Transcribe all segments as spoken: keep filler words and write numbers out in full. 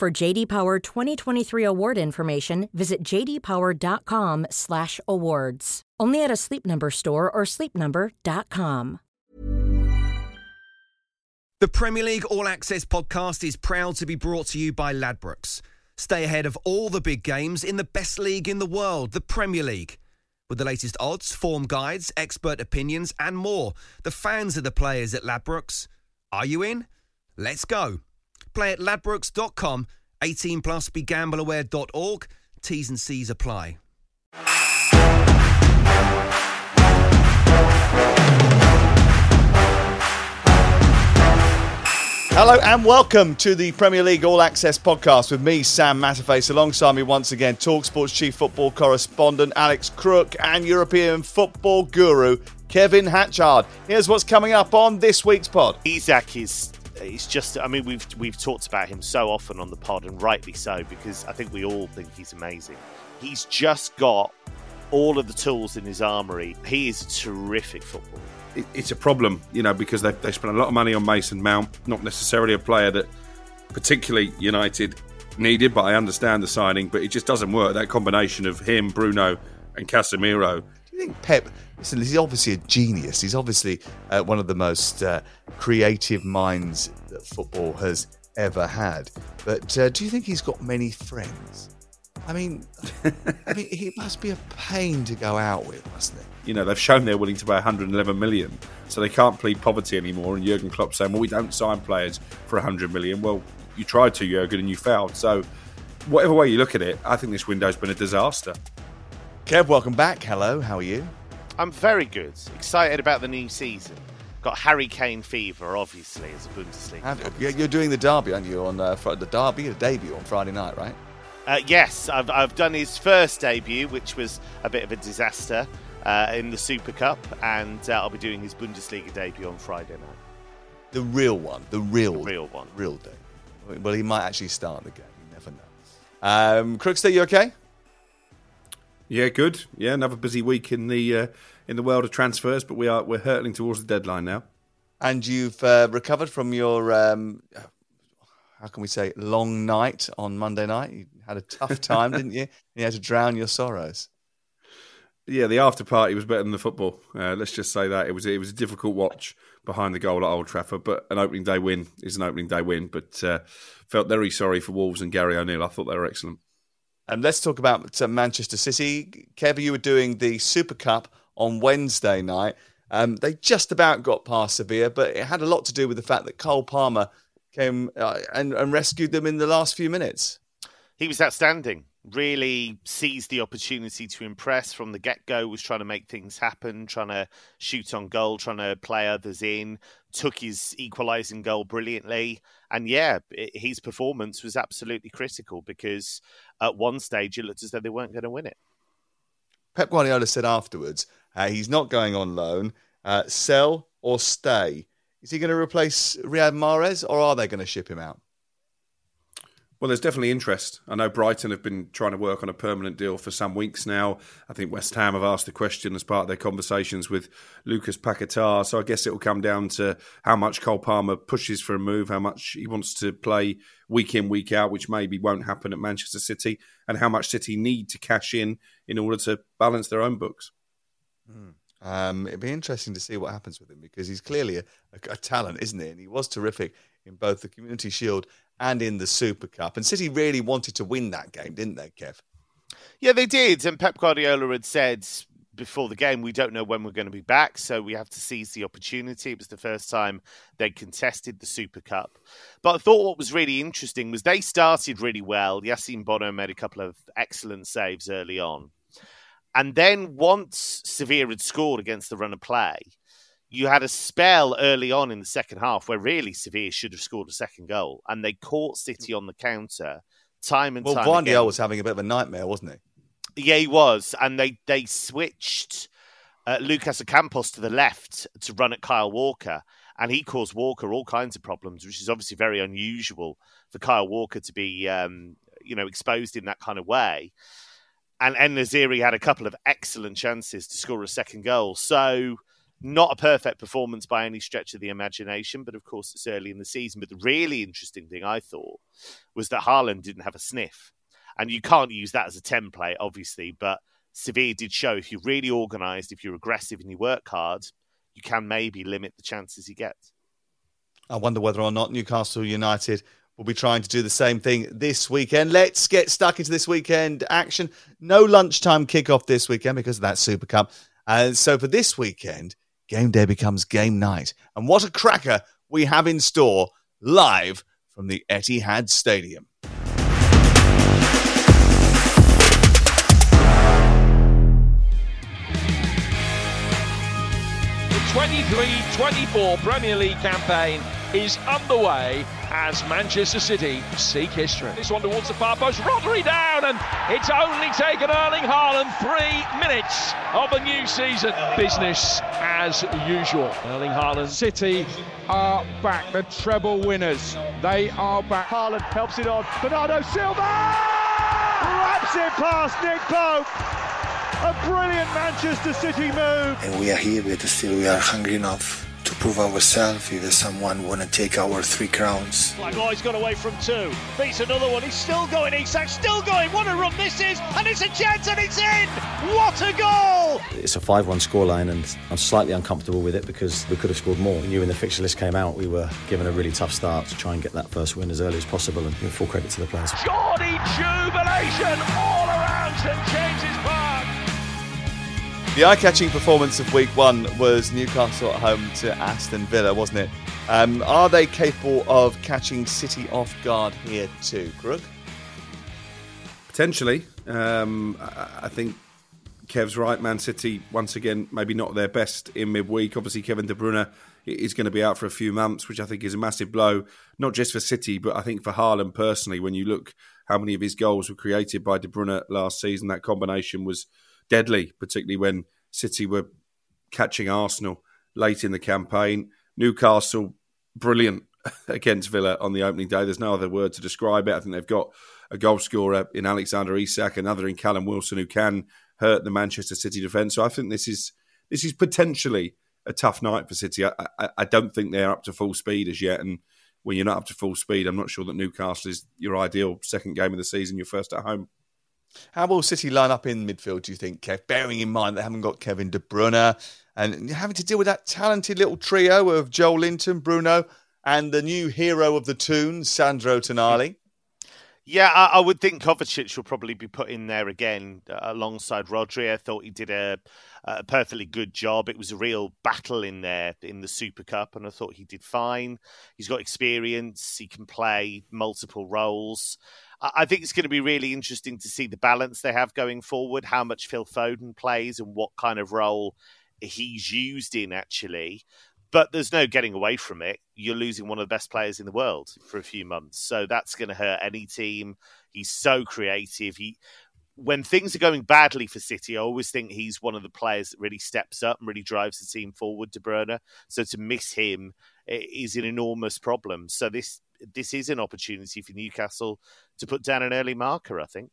For J D Power twenty twenty-three award information, visit j d power dot com slash awards. Only at a Sleep Number store or sleep number dot com. The Premier League All Access podcast is proud to be brought to you by Ladbrokes. Stay ahead of all the big games in the best league in the world, the Premier League. With the latest odds, form guides, expert opinions and more, the fans are the players at Ladbrokes. Are you in? Let's go. Play at ladbrokes dot com, eighteen plus, be gamble aware dot org, T's and C's apply. Hello and welcome to the Premier League All Access podcast with me, Sam Matterface. Alongside me once again, talkSPORT's chief football correspondent, Alex Crook, and European football guru, Kevin Hatchard. Here's what's coming up on this week's pod. Isak is... It's just, I mean, we've we've talked about him so often on the pod, and rightly so, because I think we all think he's amazing. He's just got all of the tools in his armoury. He is a terrific footballer. It, it's a problem, you know, because they they spent a lot of money on Mason Mount, not necessarily a player that particularly United needed, but I understand the signing, but it just doesn't work. That combination of him, Bruno and Casemiro. Do you think Pep... Listen, he's obviously a genius. He's obviously uh, one of the most uh, creative minds that football has ever had. But uh, do you think he's got many friends? I mean, I mean, he must be a pain to go out with, mustn't it? You know, they've shown they're willing to pay one hundred eleven million, so they can't plead poverty anymore. And Jurgen Klopp saying, well, we don't sign players for one hundred million. Well, you tried to, Jurgen, and you failed. So whatever way you look at it, I think this window's been a disaster. Kev, welcome back. Hello, how are you? I'm very good. Excited about the new season. Got Harry Kane fever, obviously, as a Bundesliga. You, you're doing the derby, aren't you? On uh, the derby, the debut on Friday night, right? Uh, yes, I've I've done his first debut, which was a bit of a disaster uh, in the Super Cup, and uh, I'll be doing his Bundesliga debut on Friday night. The real one, the real, the real one, real debut. Well, he might actually start the game. You never know. Um, Crookster, you okay? Yeah, good. Yeah, another busy week in the uh, in the world of transfers, but we are we're hurtling towards the deadline now. And you've uh, recovered from your um, how can we say long night on Monday night. You had a tough time, didn't you? You had to drown your sorrows. Yeah, the after party was better than the football. Uh, let's just say that it was it was a difficult watch behind the goal at Old Trafford, but an opening day win is an opening day win. But uh, felt very sorry for Wolves and Gary O'Neill. I thought they were excellent. And let's talk about uh, Manchester City. Kev, you were doing the Super Cup on Wednesday night. Um, they just about got past Sevilla, but it had a lot to do with the fact that Cole Palmer came uh, and, and rescued them in the last few minutes. He was outstanding. Really seized the opportunity to impress from the get-go, was trying to make things happen, trying to shoot on goal, trying to play others in, took his equalising goal brilliantly. And yeah, it, his performance was absolutely critical because at one stage it looked as though they weren't going to win it. Pep Guardiola said afterwards, uh, he's not going on loan, uh, sell or stay. Is he going to replace Riyad Mahrez or are they going to ship him out? Well, there's definitely interest. I know Brighton have been trying to work on a permanent deal for some weeks now. I think West Ham have asked the question as part of their conversations with Lucas Paquetá. So I guess it will come down to how much Cole Palmer pushes for a move, how much he wants to play week in, week out, which maybe won't happen at Manchester City, and how much City need to cash in in order to balance their own books. Mm. Um, it'd be interesting to see what happens with him because he's clearly a, a, a talent, isn't he? And he was terrific in both the Community Shield and in the Super Cup. And City really wanted to win that game, didn't they, Kev? Yeah, they did. And Pep Guardiola had said before the game, we don't know when we're going to be back, so we have to seize the opportunity. It was the first time they contested the Super Cup. But I thought what was really interesting was they started really well. Yassine Bono made a couple of excellent saves early on. And then once Sevilla had scored against the run of play, you had a spell early on in the second half where really Sevilla should have scored a second goal, and they caught City on the counter time and well, time Guardiola again. Well, was having a bit of a nightmare, wasn't he? Yeah, he was. And they, they switched uh, Lucas Ocampos to the left to run at Kyle Walker, and he caused Walker all kinds of problems, which is obviously very unusual for Kyle Walker to be um, you know, exposed in that kind of way. And En-Nesyri had a couple of excellent chances to score a second goal. So... not a perfect performance by any stretch of the imagination, but of course it's early in the season. But the really interesting thing I thought was that Haaland didn't have a sniff. And you can't use that as a template, obviously, but Sevilla did show if you're really organised, if you're aggressive and you work hard, you can maybe limit the chances you get. I wonder whether or not Newcastle United will be trying to do the same thing this weekend. Let's get stuck into this weekend action. No lunchtime kickoff this weekend because of that Super Cup. And so for this weekend, game day becomes game night. And what a cracker we have in store live from the Etihad Stadium. The twenty-three twenty-four Premier League campaign is underway as Manchester City seek history. This one towards the far post, Rodri down, and it's only taken Erling Haaland three minutes of the new season. Business as usual. Erling Haaland. City are back, the treble winners. They are back. Haaland helps it on. Bernardo Silva wraps it past Nick Pope. A brilliant Manchester City move. And we are here, but still we are hungry enough to prove ourselves if someone want to take our three crowns. Like, oh, he's got away from two. Beats another one. He's still going. Isak still going. What a run this is. And it's a chance and it's in. What a goal. It's a five one scoreline and I'm slightly uncomfortable with it because we could have scored more. We knew when the fixture list came out, we were given a really tough start to try and get that first win as early as possible and give full credit to the players. Geordie jubilation all around St James's Park. The eye-catching performance of week one was Newcastle at home to Aston Villa, wasn't it? Um, are they capable of catching City off guard here too, Crook? Potentially. Um, I think Kev's right. Man City, once again, maybe not their best in midweek. Obviously, Kevin De Bruyne is going to be out for a few months, which I think is a massive blow, not just for City, but I think for Haaland personally. When you look how many of his goals were created by De Bruyne last season, that combination was deadly, particularly when City were catching Arsenal late in the campaign. Newcastle, brilliant against Villa on the opening day. There's no other word to describe it. I think they've got a goal scorer in Alexander Isak, another in Callum Wilson who can hurt the Manchester City defence. So I think this is this is potentially a tough night for City. I, I, I don't think they're up to full speed as yet. And when you're not up to full speed, I'm not sure that Newcastle is your ideal second game of the season, your first at home. How will City line up in midfield, do you think, Kev? Bearing in mind they haven't got Kevin De Bruyne and having to deal with that talented little trio of Joel Linton, Bruno and the new hero of the tune, Sandro Tonali. Yeah, I, I would think Kovacic will probably be put in there again uh, alongside Rodri. I thought he did a, a perfectly good job. It was a real battle in there in the Super Cup and I thought he did fine. He's got experience. He can play multiple roles. I think it's going to be really interesting to see the balance they have going forward, how much Phil Foden plays and what kind of role he's used in, actually. But there's no getting away from it. You're losing one of the best players in the world for a few months. So that's going to hurt any team. He's so creative. He, when things are going badly for City, I always think he's one of the players that really steps up and really drives the team forward, De Bruyne. So to miss him is an enormous problem. So this... This is an opportunity for Newcastle to put down an early marker, I think.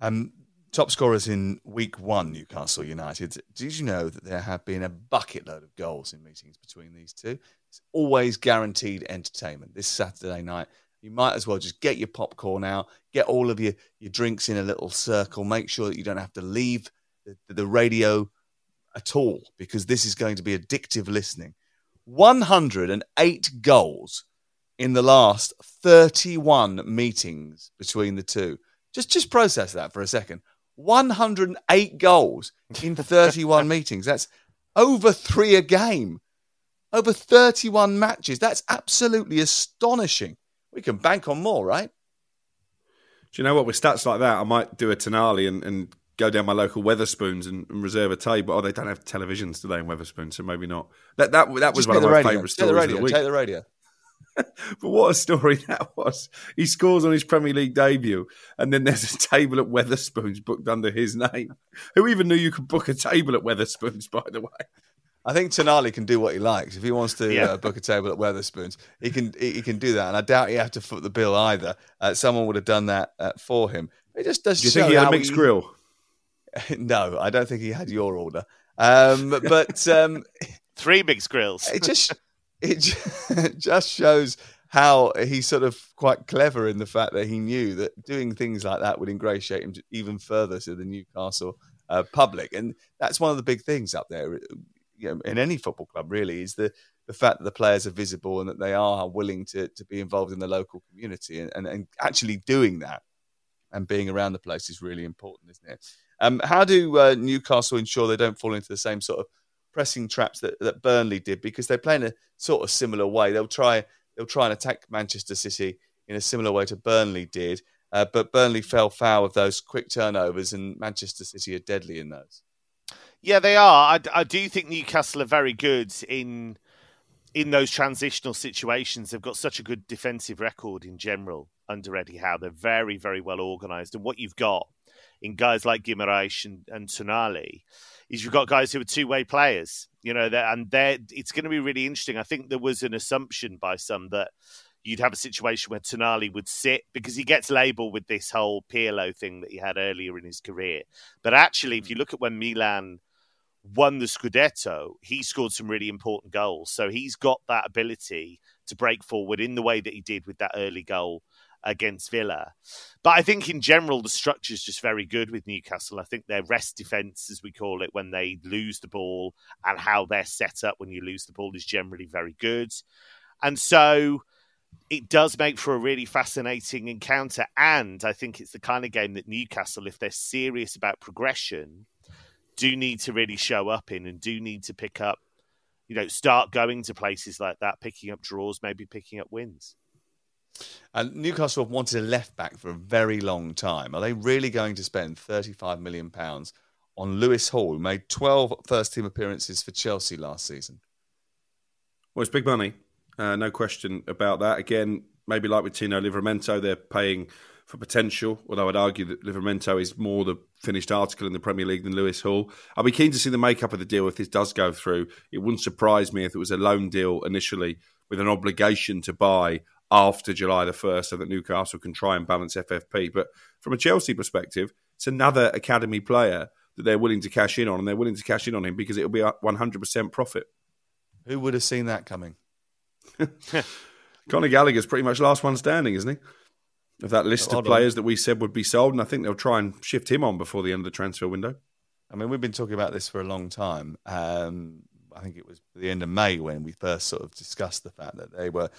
Um, top scorers in week one, Newcastle United. Did you know that there have been a bucket load of goals in meetings between these two? It's always guaranteed entertainment. This Saturday night, you might as well just get your popcorn out, get all of your, your drinks in a little circle, make sure that you don't have to leave the, the radio at all, because this is going to be addictive listening. one hundred eight goals in the last thirty-one meetings between the two. Just just process that for a second. one hundred eight goals in thirty-one meetings. That's over three a game. Over thirty-one matches. That's absolutely astonishing. We can bank on more, right? Do you know what? With stats like that, I might do a Tonali and, and go down my local Wetherspoons and, and reserve a table. Oh, they don't have televisions today in Wetherspoon, so maybe not. That that that was Just one of my radio. favourite stories the radio, of the week. Take the radio. But what a story that was. He scores on his Premier League debut, and then there's a table at Wetherspoons booked under his name. Who even knew you could book a table at Wetherspoons, by the way? I think Tonali can do what he likes. If he wants to yeah. uh, book a table at Wetherspoons, he can he, he can do that. And I doubt he had to foot the bill either. Uh, someone would have done that uh, for him. It just does. Do you think he had a mixed he... grill? No, I don't think he had your order. Um, but um, three mixed grills. It just it just shows how he's sort of quite clever in the fact that he knew that doing things like that would ingratiate him even further to the Newcastle uh, public, and that's one of the big things up there. You know, in any football club, really, is the, the fact that the players are visible and that they are willing to, to be involved in the local community. And, and, and actually doing that and being around the place is really important, isn't it? Um, how do uh, Newcastle ensure they don't fall into the same sort of pressing traps that, that Burnley did? Because they play in a sort of similar way. They'll try they'll try and attack Manchester City in a similar way to Burnley did. Uh, but Burnley fell foul of those quick turnovers, and Manchester City are deadly in those. Yeah, they are. I, I do think Newcastle are very good in in those transitional situations. They've got such a good defensive record in general under Eddie Howe. They're very, very well organised. And what you've got in guys like Guimaraes and, and Tonali is you've got guys who are two-way players. You know, they're, and they're, it's going to be really interesting. I think there was an assumption by some that you'd have a situation where Tonali would sit because he gets labelled with this whole Pirlo thing that he had earlier in his career. But actually, if you look at when Milan won the Scudetto, he scored some really important goals. So he's got that ability to break forward in the way that he did with that early goal against Villa. But I think in general, the structure is just very good with Newcastle. I think their rest defence, as we call it, when they lose the ball and how they're set up when you lose the ball is generally very good. And so it does make for a really fascinating encounter. And I think it's the kind of game that Newcastle, if they're serious about progression, do need to really show up in and do need to pick up, you know, start going to places like that, picking up draws, maybe picking up wins. And Newcastle have wanted a left-back for a very long time. Are they really going to spend thirty-five million pounds on Lewis Hall, who made twelve first-team appearances for Chelsea last season? Well, it's big money. Uh, no question about that. Again, maybe like with Tino Livramento, they're paying for potential, although I'd argue that Livramento is more the finished article in the Premier League than Lewis Hall. I'll be keen to see the makeup of the deal if this does go through. It wouldn't surprise me if it was a loan deal initially with an obligation to buy after July the first so that Newcastle can try and balance F F P. But from a Chelsea perspective, it's another academy player that they're willing to cash in on, and they're willing to cash in on him because it'll be one hundred percent profit. Who would have seen that coming? Conor Gallagher's pretty much last one standing, isn't he? Of that list of players that we said would be sold, and I think they'll try and shift him on before the end of the transfer window. I mean, we've been talking about this for a long time. Um, I think it was the end of May when we first sort of discussed the fact that they were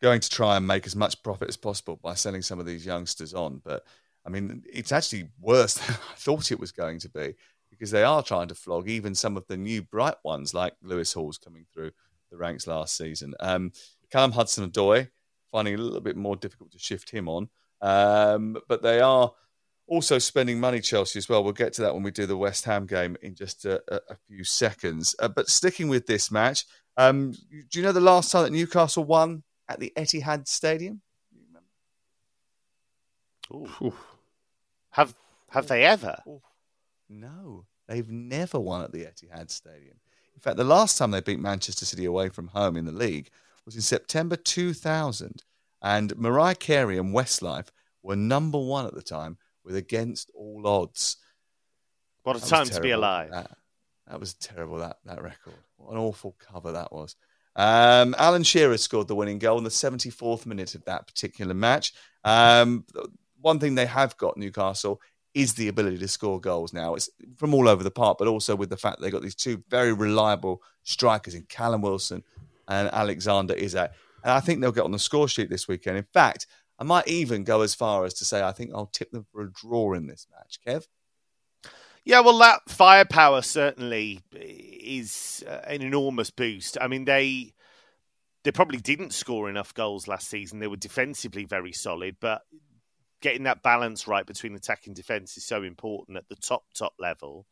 going to try and make as much profit as possible by selling some of these youngsters on. But, I mean, it's actually worse than I thought it was going to be because they are trying to flog even some of the new bright ones like Lewis Hall's coming through the ranks last season. Um, Callum Hudson-Odoi, finding it a little bit more difficult to shift him on. Um, but they are also spending money, Chelsea, as well. We'll get to that when we do the West Ham game in just a, a few seconds. Uh, but sticking with this match, um, do you know the last time that Newcastle won at the Etihad Stadium? Do you remember? Ooh. Have, have they ever? No, they've never won at the Etihad Stadium. In fact, the last time they beat Manchester City away from home in the league was in September two thousand, and Mariah Carey and Westlife were number one at the time with Against All Odds. What a that time to be alive. That, that was terrible, that, that record. What an awful cover that was. Um, Alan Shearer scored the winning goal in the seventy-fourth minute of that particular match. Um, one thing they have got, Newcastle, is the ability to score goals now. It's from all over the park, but also with the fact that they've got these two very reliable strikers in Callum Wilson and Alexander Isak. And I think they'll get on the score sheet this weekend. In fact, I might even go as far as to say I think I'll tip them for a draw in this match. Kev? Yeah, well, that firepower certainly is an enormous boost. I mean, they they probably didn't score enough goals last season. They were defensively very solid, but getting that balance right between attack and defence is so important at the top, top level.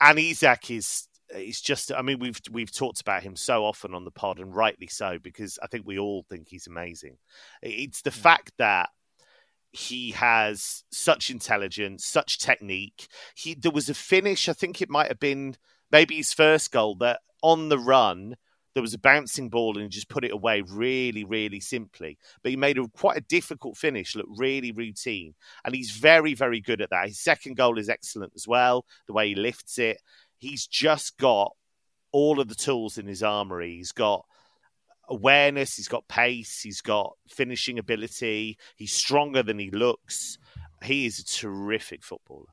And Isak is... It's just, I mean, we've we've talked about him so often on the pod, and rightly so, because I think we all think he's amazing. It's the fact that he has such intelligence, such technique. He there was a finish, I think it might have been maybe his first goal, that on the run, there was a bouncing ball and he just put it away really, really simply. But he made a quite a difficult finish look really routine. And he's very, very good at that. His second goal is excellent as well, the way he lifts it. He's just got all of the tools in his armory. He's got awareness. He's got pace. He's got finishing ability. He's stronger than he looks. He is a terrific footballer.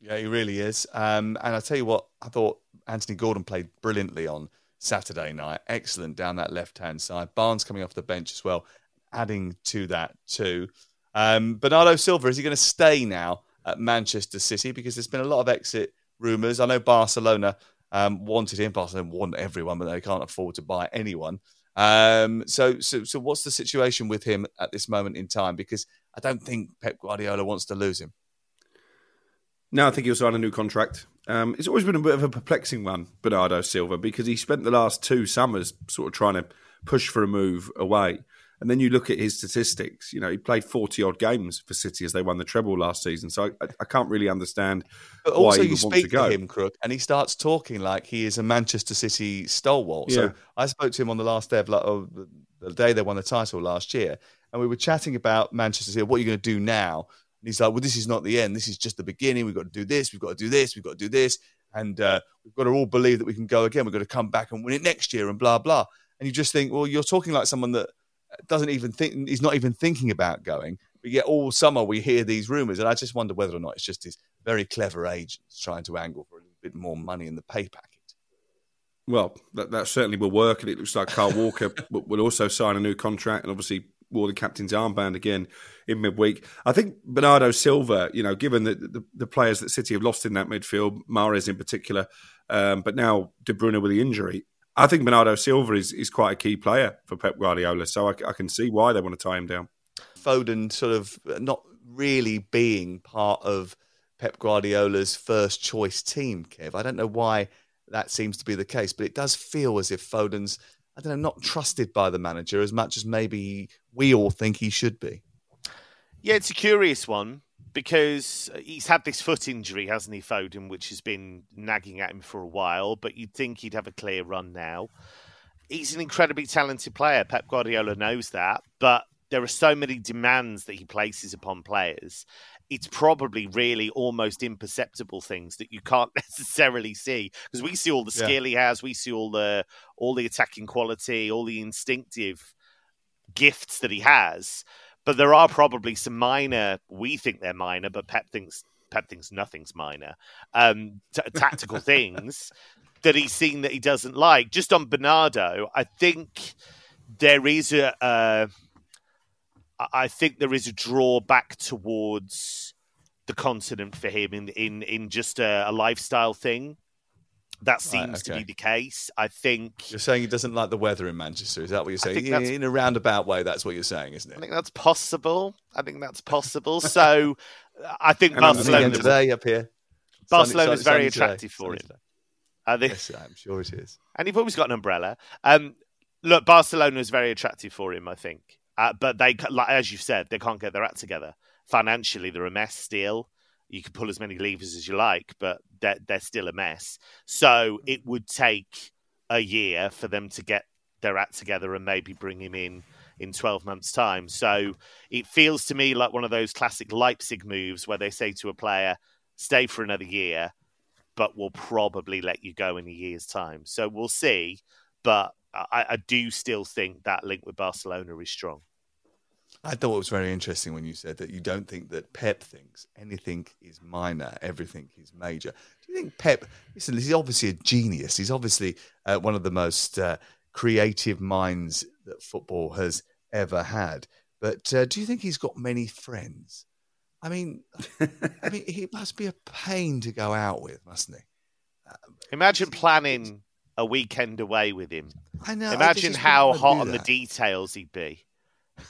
Yeah, he really is. Um, and I'll tell you what, I thought Anthony Gordon played brilliantly on Saturday night. Excellent down that left-hand side. Barnes coming off the bench as well, adding to that too. Um, Bernardo Silva, is he going to stay now at Manchester City? Because there's been a lot of exit rumours. I know Barcelona um, wanted him. Barcelona want everyone, but they can't afford to buy anyone. Um, so, so, so what's the situation with him at this moment in time? Because I don't think Pep Guardiola wants to lose him. No, I think he'll sign a new contract. Um, it's always been a bit of a perplexing one, Bernardo Silva, because he spent the last two summers sort of trying to push for a move away. And then you look at his statistics. You know, he played forty-odd games for City as they won the treble last season. So I, I can't really understand but why also he would want to go. You speak to him, Crook, and he starts talking like he is a Manchester City stalwart. Yeah. So I spoke to him on the last day of oh, the day they won the title last year, and we were chatting about Manchester City. What are you going to do now? And he's like, well, this is not the end. This is just the beginning. We've got to do this. We've got to do this. We've got to do this. And uh, we've got to all believe that we can go again. We've got to come back and win it next year and blah, blah. And you just think, well, you're talking like someone that doesn't even think he's not even thinking about going, but yet all summer we hear these rumours, and I just wonder whether or not it's just his very clever agents trying to angle for a little bit more money in the pay packet. Well, that, that certainly will work, and it looks like Kyle Walker will also sign a new contract, and obviously wore the captain's armband again in midweek. I think Bernardo Silva, you know, given the, the, the players that City have lost in that midfield, Mahrez in particular, um, but now De Bruyne with the injury, I think Bernardo Silva is, is quite a key player for Pep Guardiola, so I, I can see why they want to tie him down. Foden sort of not really being part of Pep Guardiola's first choice team, Kev. I don't know why that seems to be the case, but it does feel as if Foden's, I don't know, not trusted by the manager as much as maybe we all think he should be. Yeah, it's a curious one, because he's had this foot injury, hasn't he, Foden, which has been nagging at him for a while, but you'd think he'd have a clear run now. He's an incredibly talented player. Pep Guardiola knows that, but there are so many demands that he places upon players. It's probably really almost imperceptible things that you can't necessarily see, because we see all the skill yeah. he has, we see all the all the attacking quality, all the instinctive gifts that he has. But there are probably some minor, we think they're minor, but Pep thinks Pep thinks nothing's minor, um, t- tactical things that he's seen that he doesn't like. Just on Bernardo, I think there is a, uh, I think there is a drawback towards the continent for him in in, in just a, a lifestyle thing. That seems right, okay. to be the case. I think you're saying he doesn't like the weather in Manchester. Is that what you're saying? In, in a roundabout way, that's what you're saying, isn't it? I think that's possible. I think that's possible. So I think and Barcelona today up here. Barcelona is very attractive for him. I think. Yes, I'm sure it is. And you've always got an umbrella. Um, look, Barcelona is very attractive for him. I think, uh, but they, like, as you've said, they can't get their act together financially. They're a mess still. You can pull as many levers as you like, but they're, they're still a mess. So it would take a year for them to get their act together and maybe bring him in in twelve months' time. So it feels to me like one of those classic Leipzig moves where they say to a player, stay for another year, but we'll probably let you go in a year's time. So we'll see. But I, I do still think that link with Barcelona is strong. I thought it was very interesting when you said that you don't think that Pep thinks anything is minor, everything is major. Do you think Pep, listen, he's obviously a genius. He's obviously uh, one of the most uh, creative minds that football has ever had. But uh, do you think he's got many friends? I mean, I mean, he must be a pain to go out with, mustn't he? Um, Imagine planning a weekend away with him. I know. Imagine I how hot on the details he'd be.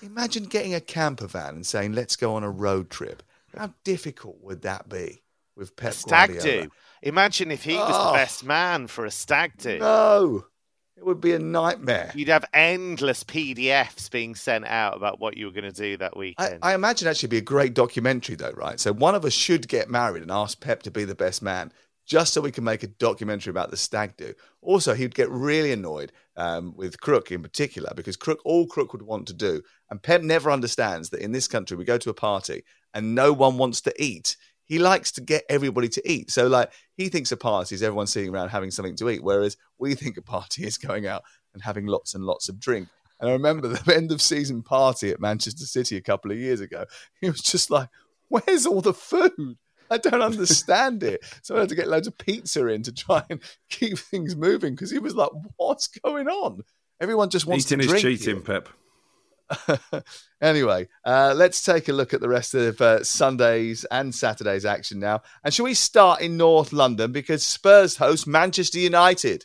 Imagine getting a camper van and saying, let's go on a road trip. How difficult would that be with Pep stag Guardiola? Stag do. Imagine if he oh. was the best man for a stag do. No. It would be a nightmare. You'd have endless P D Fs being sent out about what you were going to do that weekend. I, I imagine actually be a great documentary though, right? So one of us should get married and ask Pep to be the best man just so we can make a documentary about the stag do. Also, he'd get really annoyed um, with Crook in particular because Crook, all Crook would want to do, and Pep never understands that in this country we go to a party and no one wants to eat. He likes to get everybody to eat. So, like, he thinks a party is everyone sitting around having something to eat, whereas we think a party is going out and having lots and lots of drink. And I remember the end-of-season party at Manchester City a couple of years ago. He was just like, where's all the food? I don't understand it. So I had to get loads of pizza in to try and keep things moving because he was like, what's going on? Everyone just wants Eating to drink. Eating is cheating, here. Pep. Anyway, uh, let's take a look at the rest of uh, Sunday's and Saturday's action now. And shall we start in North London because Spurs host Manchester United.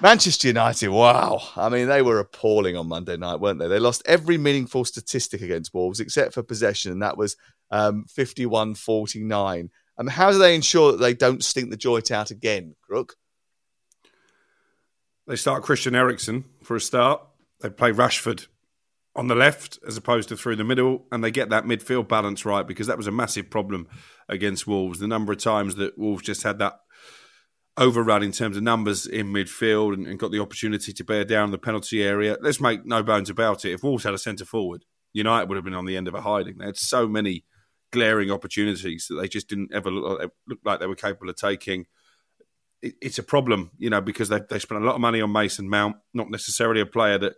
Manchester United, wow. I mean, they were appalling on Monday night, weren't they? They lost every meaningful statistic against Wolves, except for possession, and that was um, fifty-one forty-nine. Um, how do they ensure that they don't stink the joint out again, Crook? They start Christian Eriksen for a start. They play Rashford on the left as opposed to through the middle, and they get that midfield balance right because that was a massive problem against Wolves. The number of times that Wolves just had that overrun in terms of numbers in midfield and, and got the opportunity to bear down the penalty area. Let's make no bones about it. If Wolves had a centre-forward, United would have been on the end of a hiding. They had so many glaring opportunities that they just didn't ever look like, look like they were capable of taking. It, it's a problem, you know, because they they spent a lot of money on Mason Mount, not necessarily a player that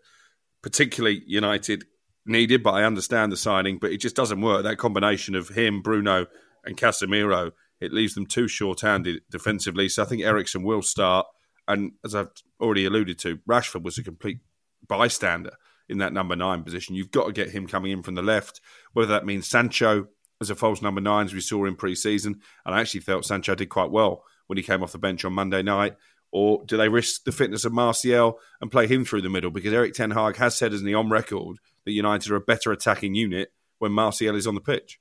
particularly United needed, but I understand the signing, but it just doesn't work. That combination of him, Bruno and Casemiro, it leaves them too short-handed defensively. So I think Eriksen will start. And as I've already alluded to, Rashford was a complete bystander in that number nine position. You've got to get him coming in from the left, whether that means Sancho as a false number nine, as we saw in pre-season. And I actually felt Sancho did quite well when he came off the bench on Monday night. Or do they risk the fitness of Martial and play him through the middle? Because Erik ten Hag has said, as the on record, that United are a better attacking unit when Martial is on the pitch.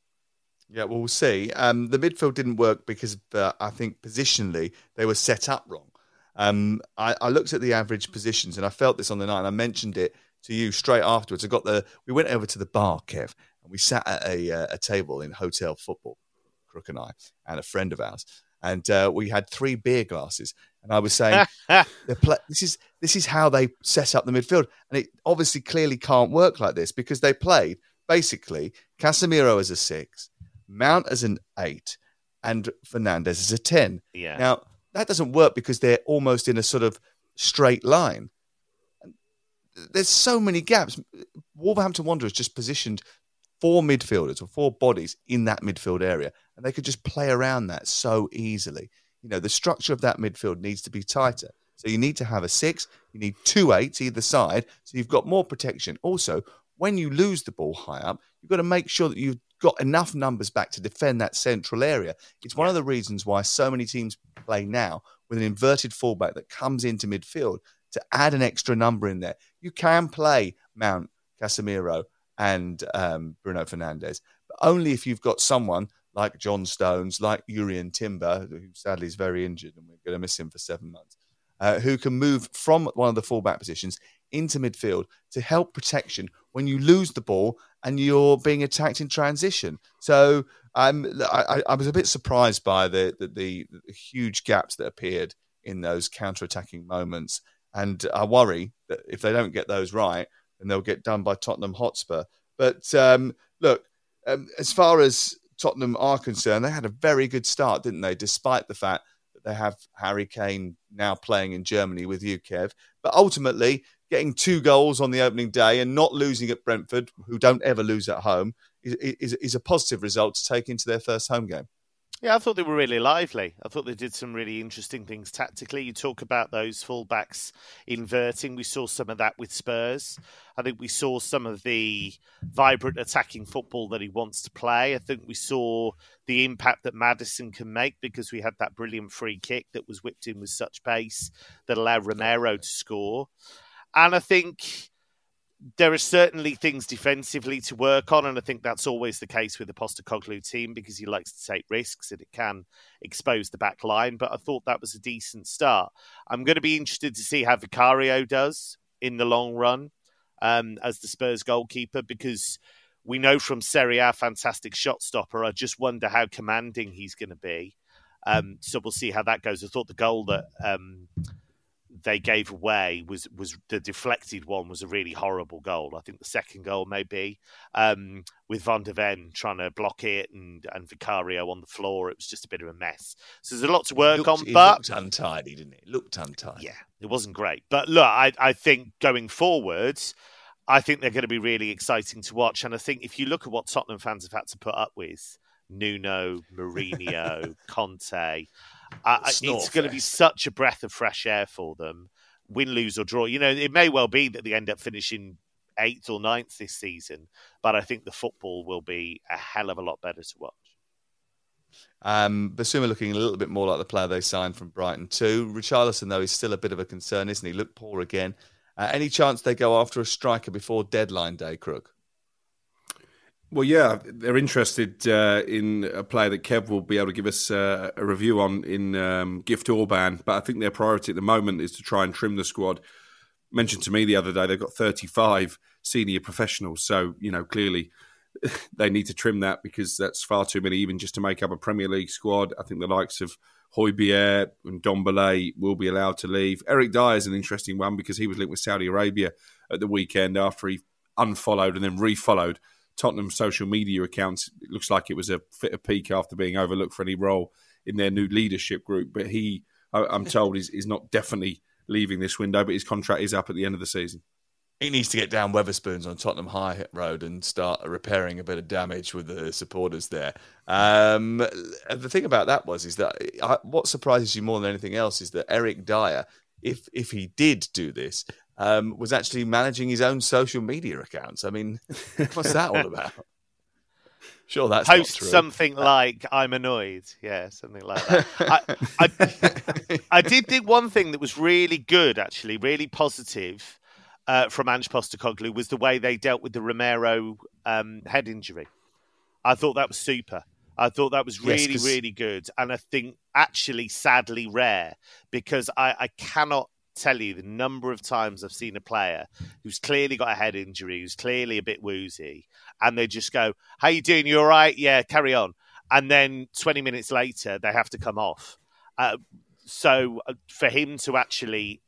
Yeah, well, we'll see. Um, the midfield didn't work because uh, I think positionally they were set up wrong. Um, I, I looked at the average positions and I felt this on the night and I mentioned it to you straight afterwards. I got the. We went over to the bar, Kev, and we sat at a, uh, a table in Hotel Football, Crook and I, and a friend of ours. And uh, we had three beer glasses. And I was saying, play- this is this is how they set up the midfield. And it obviously clearly can't work like this because they played, basically, Casemiro as a six, Mount as an eight and Fernandes as a ten. Yeah. Now, That doesn't work because they're almost in a sort of straight line. There's so many gaps. Wolverhampton Wanderers just positioned four midfielders or four bodies in that midfield area, and they could just play around that so easily. You know, the structure of that midfield needs to be tighter. So you need to have a six, you need two eights either side, so you've got more protection. Also, when you lose the ball high up, you've got to make sure that you've got enough numbers back to defend that central area. It's one of the reasons why so many teams play now with an inverted fullback that comes into midfield to add an extra number in there. You can play Mount, Casemiro and um, Bruno Fernandes, but only if you've got someone like John Stones, like Urian Timber, who sadly is very injured and we're going to miss him for seven months. Uh, who can move from one of the fullback positions into midfield to help protection when you lose the ball and you're being attacked in transition. So um, I, I was a bit surprised by the, the, the huge gaps that appeared in those counter-attacking moments. And I worry that if they don't get those right, then they'll get done by Tottenham Hotspur. But um, look, um, as far as Tottenham are concerned, they had a very good start, didn't they? Despite the fact they have Harry Kane now playing in Germany with you, Kev. But ultimately, getting two goals on the opening day and not losing at Brentford, who don't ever lose at home, is, is, is a positive result to take into their first home game. Yeah, I thought they were really lively. I thought they did some really interesting things tactically. You talk about those fullbacks inverting. We saw some of that with Spurs. I think we saw some of the vibrant attacking football that he wants to play. I think we saw the impact that Maddison can make because we had that brilliant free kick that was whipped in with such pace that allowed Romero to score. And I think there are certainly things defensively to work on, and I think that's always the case with the Postecoglou team because he likes to take risks and it can expose the back line. But I thought that was a decent start. I'm going to be interested to see how Vicario does in the long run um, as the Spurs goalkeeper because we know from Serie A, fantastic shot stopper. I just wonder how commanding he's going to be. Um, so we'll see how that goes. I thought the goal that Um, they gave away was was the deflected one was a really horrible goal. I think the second goal maybe um, with Van de Ven trying to block it and, and Vicario on the floor. It was just a bit of a mess. So there's a lot to work looked, on. It but looked untidy, didn't it? It looked untidy. Yeah, it wasn't great. But look, I, I think going forwards, I think they're going to be really exciting to watch. And I think if you look at what Tottenham fans have had to put up with, Nuno, Mourinho, Conte, Uh, it's fest. going to be such a breath of fresh air for them, win, lose or draw. You know, it may well be that they end up finishing eighth or ninth this season, but I think the football will be a hell of a lot better to watch. Um, Basuma looking a little bit more like the player they signed from Brighton too. Richarlison, though, is still a bit of a concern, isn't he? Look poor again. Uh, any chance they go after a striker before deadline day, Crook? Well, yeah, they're interested uh, in a player that Kev will be able to give us uh, a review on in um, Gift Orban, but I think their priority at the moment is to try and trim the squad. Mentioned to me the other day, they've got thirty-five senior professionals, so, you know, clearly they need to trim that because that's far too many even just to make up a Premier League squad. I think the likes of Højbjerg and Ndombele will be allowed to leave. Eric Dyer is an interesting one because he was linked with Saudi Arabia at the weekend after he unfollowed and then refollowed Tottenham's social media accounts. It looks like it was a fit of pique after being overlooked for any role in their new leadership group. But he, I'm told, is, is not definitely leaving this window, but his contract is up at the end of the season. He needs to get down Wetherspoons on Tottenham High Road and start repairing a bit of damage with the supporters there. Um, the thing about that was is that I, what surprises you more than anything else is that Eric Dyer, if if he did do this, Um, was actually managing his own social media accounts. I mean, what's that all about? Sure, that's Post not true. Something like, I'm annoyed. Yeah, something like that. I, I, I did think one thing that was really good, actually, really positive uh, from Ange Postecoglou was the way they dealt with the Romero um, head injury. I thought that was super. I thought that was really, yes, really good. And I think actually sadly rare because I, I cannot tell you the number of times I've seen a player who's clearly got a head injury, who's clearly a bit woozy, and they just go, how you doing? You all right? Yeah, carry on. And then twenty minutes later, they have to come off. Uh, so for him to actually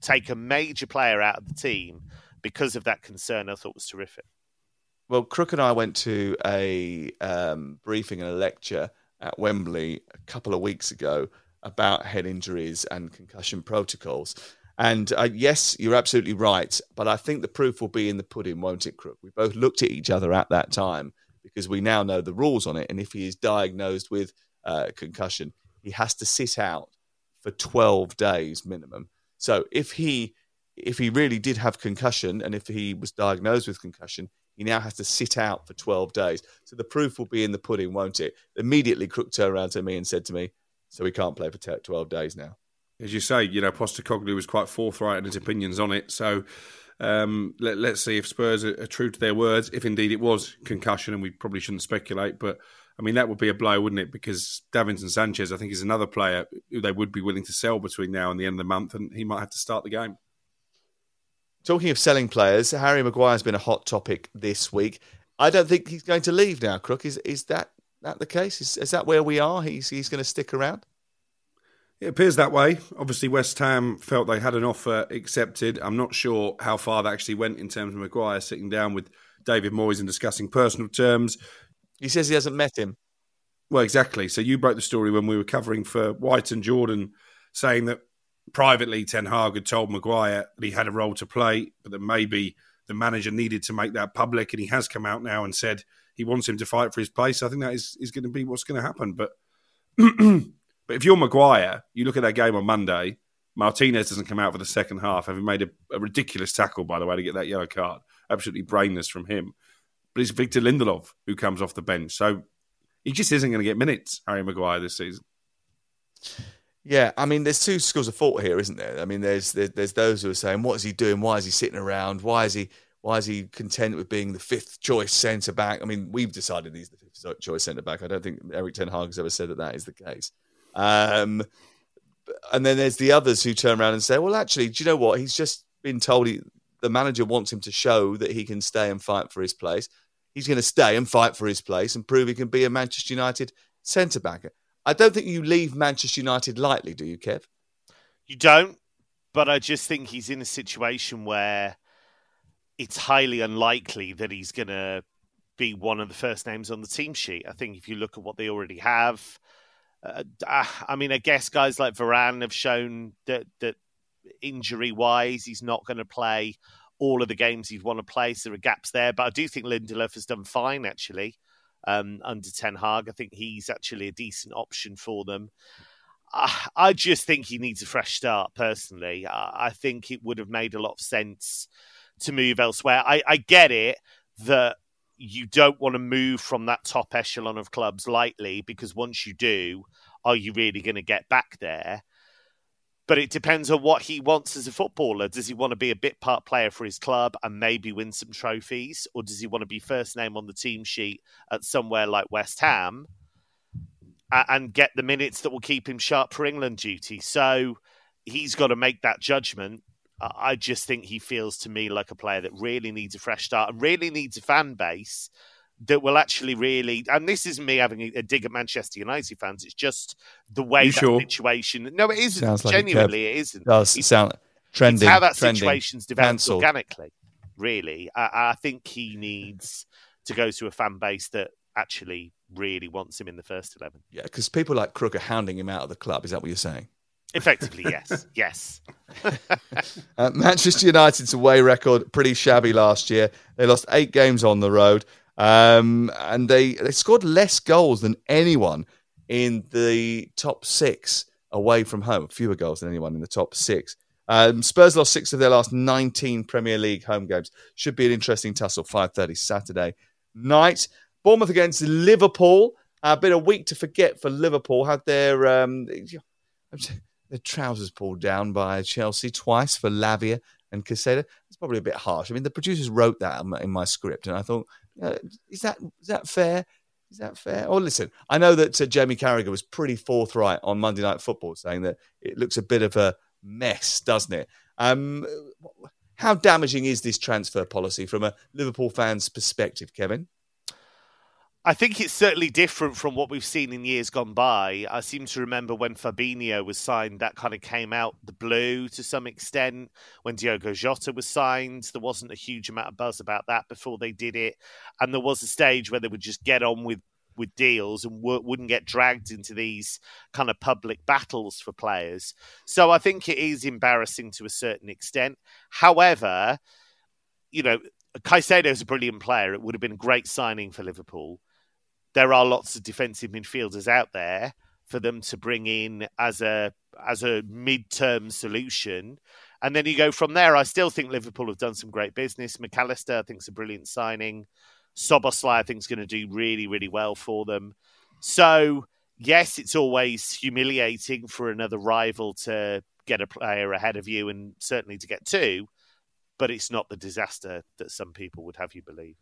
take a major player out of the team because of that concern, I thought was terrific. Well, Crook and I went to a um, briefing and a lecture at Wembley a couple of weeks ago about head injuries and concussion protocols. And uh, yes, you're absolutely right. But I think the proof will be in the pudding, won't it, Crook? We both looked at each other at that time because we now know the rules on it. And if he is diagnosed with uh, concussion, he has to sit out for twelve days minimum. So if he if he really did have concussion and if he was diagnosed with concussion, he now has to sit out for twelve days. So the proof will be in the pudding, won't it? Immediately, Crook turned around to me and said to me, so he can't play for twelve days now. As you say, you know, Postecoglou was quite forthright in his opinions on it. So um, let, let's see if Spurs are, are true to their words, if indeed it was concussion, and we probably shouldn't speculate. But, I mean, that would be a blow, wouldn't it? Because Davinson Sanchez, I think, is another player who they would be willing to sell between now and the end of the month, and he might have to start the game. Talking of selling players, Harry Maguire's been a hot topic this week. I don't think he's going to leave now, Crook. Is is that, that the case? Is, is that where we are? He's he's going to stick around? It appears that way. Obviously, West Ham felt they had an offer accepted. I'm not sure how far that actually went in terms of Maguire sitting down with David Moyes and discussing personal terms. He says he hasn't met him. Well, exactly. So you broke the story when we were covering for White and Jordan, saying that privately Ten Hag had told Maguire that he had a role to play, but that maybe the manager needed to make that public, and he has come out now and said he wants him to fight for his place. I think that is, is going to be what's going to happen. But... But if you're Maguire, you look at that game on Monday, Martinez doesn't come out for the second half, having made a, a ridiculous tackle, by the way, to get that yellow card. Absolutely brainless from him. But it's Victor Lindelof who comes off the bench. So he just isn't going to get minutes, Harry Maguire, this season. Yeah, I mean, there's two schools of thought here, isn't there? I mean, there's there's those who are saying, what is he doing? Why is he sitting around? Why is he... Why is he content with being the fifth-choice centre-back? I mean, we've decided he's the fifth-choice centre-back. I don't think Eric Ten Hag has ever said that that is the case. Um, and then there's the others who turn around and say, well, actually, do you know what? He's just been told he, the manager wants him to show that he can stay and fight for his place. He's going to stay and fight for his place and prove he can be a Manchester United centre-back. I don't think you leave Manchester United lightly, do you, Kev? You don't, but I just think he's in a situation where it's highly unlikely that he's going to be one of the first names on the team sheet. I think if you look at what they already have, uh, I mean, I guess guys like Varane have shown that, that injury-wise, he's not going to play all of the games he'd want to play. So there are gaps there. But I do think Lindelof has done fine, actually, um, under Ten Hag. I think he's actually a decent option for them. I, I just think he needs a fresh start, personally. I, I think it would have made a lot of sense to move elsewhere. I, I get it that you don't want to move from that top echelon of clubs lightly, because once you do, are you really going to get back there? But it depends on what he wants as a footballer. Does he want to be a bit part player for his club and maybe win some trophies? Or does he want to be first name on the team sheet at somewhere like West Ham and get the minutes that will keep him sharp for England duty? So he's got to make that judgment. I just think he feels to me like a player that really needs a fresh start and really needs a fan base that will actually really... And this isn't me having a dig at Manchester United fans. It's just the way that sure? situation... No, it isn't. Sounds Genuinely, like it isn't. It does it's, sound trending. It's how that trending. situation's developed Cancelled. organically, really. I, I think he needs to go to a fan base that actually really wants him in the first eleven. Yeah, because people like Crook are hounding him out of the club. Is that what you're saying? Effectively, yes. Yes. uh, Manchester United's away record, pretty shabby last year. They lost eight games on the road, um, and they, they scored less goals than anyone in the top six away from home. Fewer goals than anyone in the top six. Um, Spurs lost six of their last nineteen Premier League home games. Should be an interesting tussle, five thirty Saturday night. Bournemouth against Liverpool. A bit of week to forget for Liverpool. Had their... Um, The trousers pulled down by Chelsea twice for Lavia and Caseta. It's probably a bit harsh. I mean, the producers wrote that in my script, and I thought, uh, is that is that fair? Is that fair? Oh, listen, I know that uh, Jamie Carragher was pretty forthright on Monday Night Football, saying that it looks a bit of a mess, doesn't it? Um, how damaging is this transfer policy from a Liverpool fan's perspective, Kevin? I think it's certainly different from what we've seen in years gone by. I seem to remember when Fabinho was signed, that kind of came out the blue to some extent. When Diogo Jota was signed, there wasn't a huge amount of buzz about that before they did it. And there was a stage where they would just get on with, with deals and w- wouldn't get dragged into these kind of public battles for players. So I think it is embarrassing to a certain extent. However, you know, Caicedo is a brilliant player. It would have been a great signing for Liverpool. There are lots of defensive midfielders out there for them to bring in as a as a mid-term solution. And then you go from there. I still think Liverpool have done some great business. McAllister, I think, is a brilliant signing. Szoboszlai, I think, is going to do really, really well for them. So, yes, it's always humiliating for another rival to get a player ahead of you and certainly to get two, but it's not the disaster that some people would have you believe.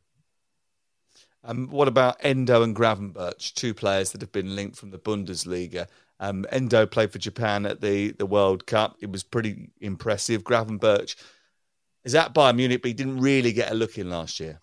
Um, what about Endo and Gravenberch, two players that have been linked from the Bundesliga? Um, Endo played for Japan at the, the World Cup. It was pretty impressive. Gravenberch is at Bayern Munich, but he didn't really get a look in last year.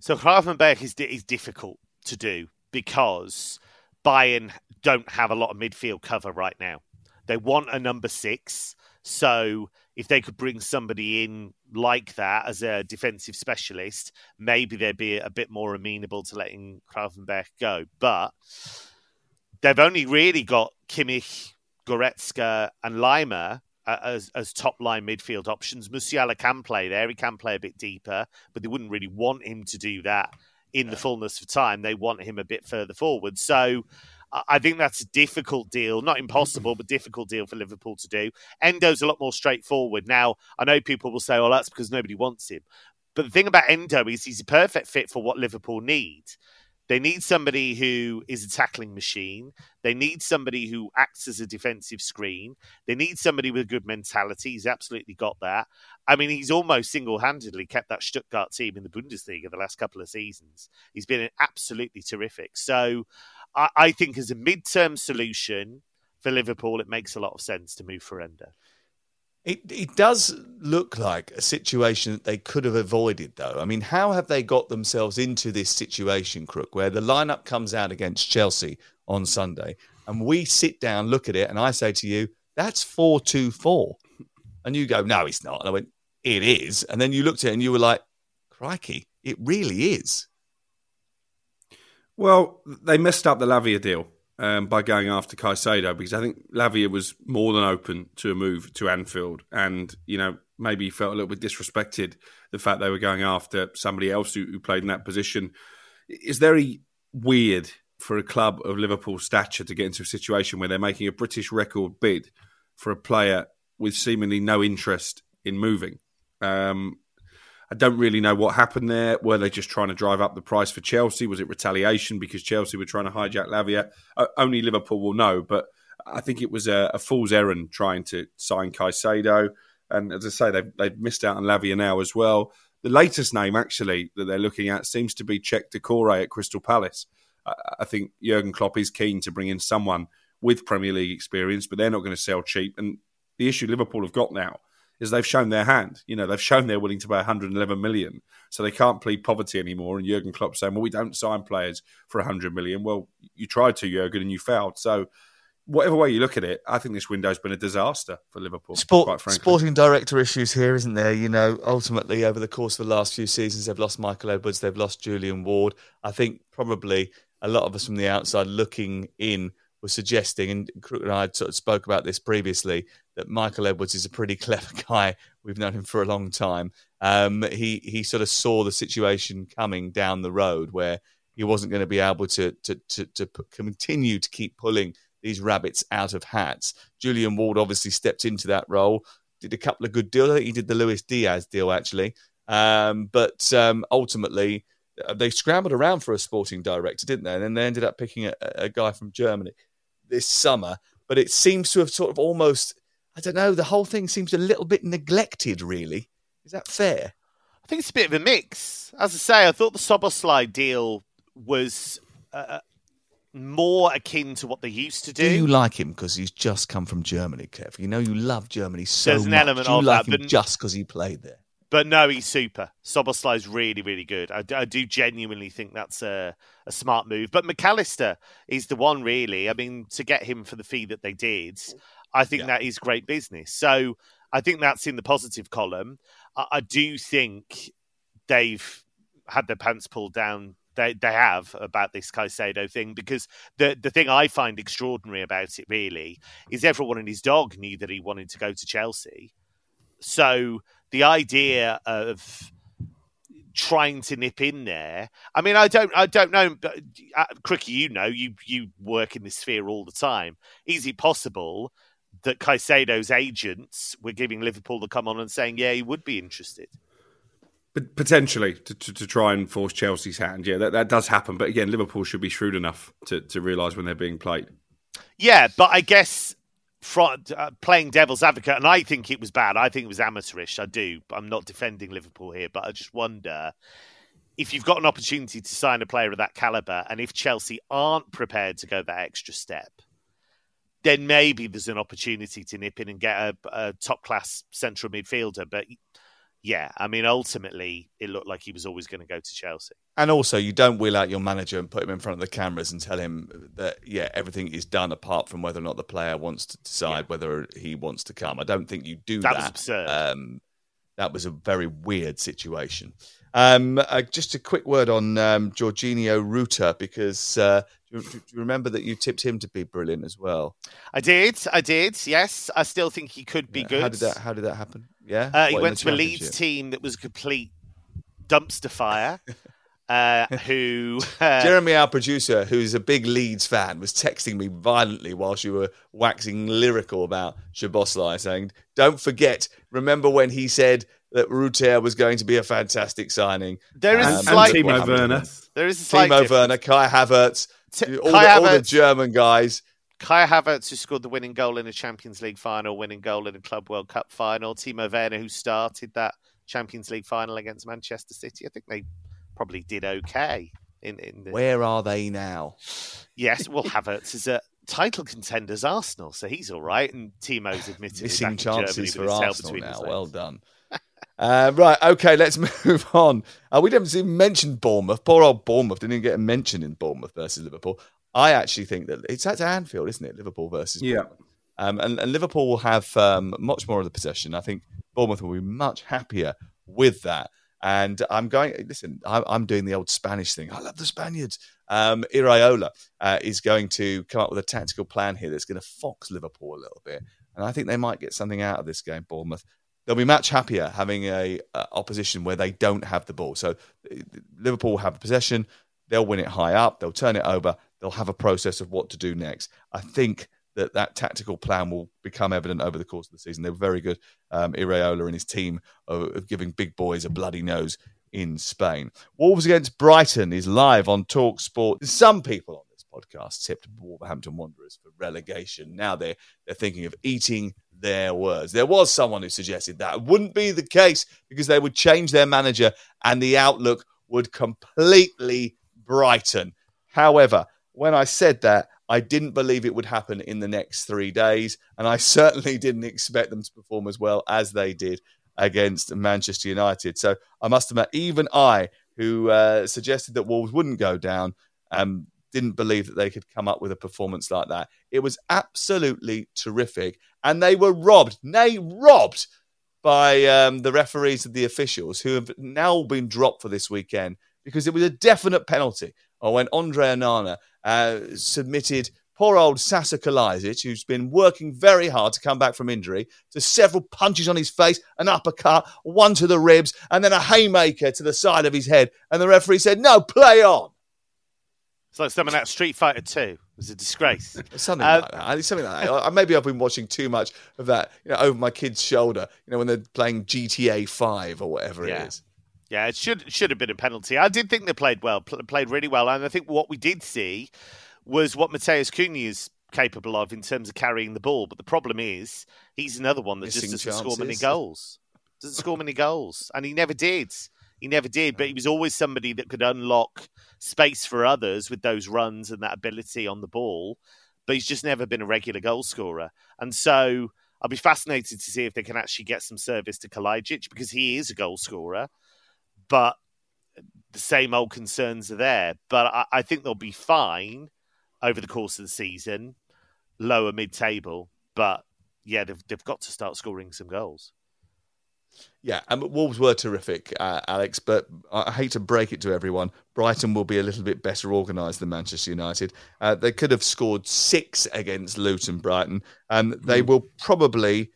So Gravenberch is, is difficult to do because Bayern don't have a lot of midfield cover right now. They want a number six. So if they could bring somebody in like that as a defensive specialist, maybe they'd be a bit more amenable to letting Gravenberch go. But they've only really got Kimmich, Goretzka and Leimer as, as top-line midfield options. Musiala can play there. He can play a bit deeper, but they wouldn't really want him to do that in the fullness of time. They want him a bit further forward. So I think that's a difficult deal. Not impossible, but difficult deal for Liverpool to do. Endo's a lot more straightforward. Now, I know people will say, oh, that's because nobody wants him. But the thing about Endo is he's a perfect fit for what Liverpool need. They need somebody who is a tackling machine. They need somebody who acts as a defensive screen. They need somebody with a good mentality. He's absolutely got that. I mean, he's almost single-handedly kept that Stuttgart team in the Bundesliga the last couple of seasons. He's been absolutely terrific. So I, I think as a mid-term solution for Liverpool, it makes a lot of sense to move for Endo. It, it does look like a situation that they could have avoided, though. I mean, how have they got themselves into this situation, Crook, where the lineup comes out against Chelsea on Sunday and we sit down, look at it, and I say to you, that's four two four. And you go, no, it's not. And I went, it is. And then you looked at it and you were like, crikey, it really is. Well, they messed up the Lavia deal. Um, by going after Caicedo, because I think Lavia was more than open to a move to Anfield and, you know, maybe felt a little bit disrespected the fact they were going after somebody else who, who played in that position. It's very weird for a club of Liverpool's stature to get into a situation where they're making a British record bid for a player with seemingly no interest in moving. Um, I don't really know what happened there. Were they just trying to drive up the price for Chelsea? Was it retaliation because Chelsea were trying to hijack Lavia? Only Liverpool will know, but I think it was a, a fool's errand trying to sign Caicedo. And as I say, they've, they've missed out on Lavia now as well. The latest name, actually, that they're looking at seems to be Cheick Doucouré at Crystal Palace. I, I think Jurgen Klopp is keen to bring in someone with Premier League experience, but they're not going to sell cheap. And the issue Liverpool have got now is they've shown their hand. You know, they've shown they're willing to pay one hundred eleven million. So they can't plead poverty anymore. And Jurgen Klopp saying, well, we don't sign players for one hundred million. Well, you tried to, Jurgen, and you failed. So whatever way you look at it, I think this window's been a disaster for Liverpool, Sport, quite frankly. Sporting director issues here, isn't there? You know, ultimately, over the course of the last few seasons, they've lost Michael Edwards, they've lost Julian Ward. I think probably a lot of us from the outside looking in was suggesting, and Crook and I had sort of spoke about this previously, that Michael Edwards is a pretty clever guy. We've known him for a long time. Um, he he sort of saw the situation coming down the road where he wasn't going to be able to to to, to put, continue to keep pulling these rabbits out of hats. Julian Ward obviously stepped into that role, did a couple of good deals. I think he did the Luis Diaz deal, actually. Um, but um, ultimately, they scrambled around for a sporting director, didn't they? And then they ended up picking a, a guy from Germany this summer, but it seems to have sort of almost, I don't know, the whole thing seems a little bit neglected, really. Is that fair? I think it's a bit of a mix. As I say, I thought the Szoboszlai deal was uh, more akin to what they used to do. Do you like him because he's just come from Germany, Kev? You know you love Germany so much. There's an much. element you of like that. Him but just because he played there. But no, he's super. Szoboszlai's really, really good. I, I do genuinely think that's a, a smart move. But McAllister is the one, really. I mean, to get him for the fee that they did, I think yeah. that is great business. So I think that's in the positive column. I, I do think they've had their pants pulled down they, they have about this Caicedo thing, because the, the thing I find extraordinary about it really is everyone and his dog knew that he wanted to go to Chelsea. So the idea of trying to nip in there, I mean, I don't, I don't know, but uh, Crookie, you know, you you work in this sphere all the time. Is it possible that Caicedo's agents were giving Liverpool the come on and saying, yeah, he would be interested? But potentially to, to, to try and force Chelsea's hand. Yeah, that, that does happen. But again, Liverpool should be shrewd enough to, to realise when they're being played. Yeah, but I guess from, uh, playing devil's advocate, and I think it was bad. I think it was amateurish. I do. I'm not defending Liverpool here, but I just wonder if you've got an opportunity to sign a player of that calibre and if Chelsea aren't prepared to go that extra step, then maybe there's an opportunity to nip in and get a, a top-class central midfielder. But yeah, I mean, ultimately, it looked like he was always going to go to Chelsea. And also, you don't wheel out your manager and put him in front of the cameras and tell him that, yeah, everything is done apart from whether or not the player wants to decide yeah. whether he wants to come. I don't think you do that. That was absurd. Um, that was a very weird situation. Um, uh, just a quick word on um, Jorginho Ruta, because uh, do, do you remember that you tipped him to be brilliant as well? I did, I did, yes. I still think he could be yeah. good. How did that, how did that happen? Yeah, uh, He went to a Leeds team that was a complete dumpster fire. Uh, who uh... Jeremy, our producer, who's a big Leeds fan, was texting me violently whilst you were waxing lyrical about Szoboszlai, saying, don't forget, remember when he said that Ruter was going to be a fantastic signing. There is um, a slight Timo Werner. There is a slight Timo Werner, Kai Havertz, T- all, Kai the, Havertz, all the German guys. Kai Havertz, who scored the winning goal in a Champions League final, winning goal in a Club World Cup final. Timo Werner, who started that Champions League final against Manchester City. I think they probably did okay. In, in the... Where are they now? Yes, well, Havertz is a title contenders Arsenal, so he's all right. And Timo's admitted missing chances Germany, for Arsenal now. Well done. Uh, right, okay, let's move on. Uh, we didn't even mention Bournemouth. Poor old Bournemouth didn't even get a mention in Bournemouth versus Liverpool. I actually think that it's at Anfield, isn't it? Liverpool versus Bournemouth. Yeah. Um, and, and Liverpool will have um, much more of the possession. I think Bournemouth will be much happier with that. And I'm going, listen, I, I'm doing the old Spanish thing. I love the Spaniards. Um, Iraola uh, is going to come up with a tactical plan here that's going to fox Liverpool a little bit. And I think they might get something out of this game, Bournemouth. They'll be much happier having a uh, opposition where they don't have the ball. So uh, Liverpool will have possession. They'll win it high up. They'll turn it over. They'll have a process of what to do next. I think that that tactical plan will become evident over the course of the season. They were very good. Um, Iraola and his team of, of giving big boys a bloody nose in Spain. Wolves against Brighton is live on talkSPORT. Some people on this podcast tipped Wolverhampton Wanderers for relegation. Now they're, they're thinking of eating their words. There was someone who suggested that it wouldn't be the case because they would change their manager and the outlook would completely brighten. However, when I said that, I didn't believe it would happen in the next three days, and I certainly didn't expect them to perform as well as they did against Manchester United. So I must admit, even I, who uh, suggested that Wolves wouldn't go down, um, didn't believe that they could come up with a performance like that. It was absolutely terrific. And they were robbed, nay, robbed by um, the referees and the officials who have now been dropped for this weekend because it was a definite penalty oh, when Andre Onana uh, submitted poor old Sasa Kalajdzic, who's been working very hard to come back from injury, to several punches on his face, an uppercut, one to the ribs, and then a haymaker to the side of his head. And the referee said, no, play on. It's like something like Street Fighter two. It was a disgrace. something um, like that. Something like that. Maybe I've been watching too much of that, you know, over my kid's shoulder, you know, when they're playing G T A five or whatever yeah. it is. Yeah, it should should have been a penalty. I did think they played well, pl- played really well. And I think what we did see was what Mateus Cunha is capable of in terms of carrying the ball. But the problem is he's another one that Missing just doesn't chances. score many goals. Doesn't score many goals. And he never did. He never did, but he was always somebody that could unlock space for others with those runs and that ability on the ball. But he's just never been a regular goal scorer. And so I'll be fascinated to see if they can actually get some service to Kalajdzic because he is a goal scorer. But the same old concerns are there. But I, I think they'll be fine over the course of the season, lower mid-table. But yeah, they've, they've got to start scoring some goals. Yeah, and Wolves were terrific, uh, Alex, but I hate to break it to everyone, Brighton will be a little bit better organised than Manchester United. Uh, they could have scored six against Luton Brighton, and they will probably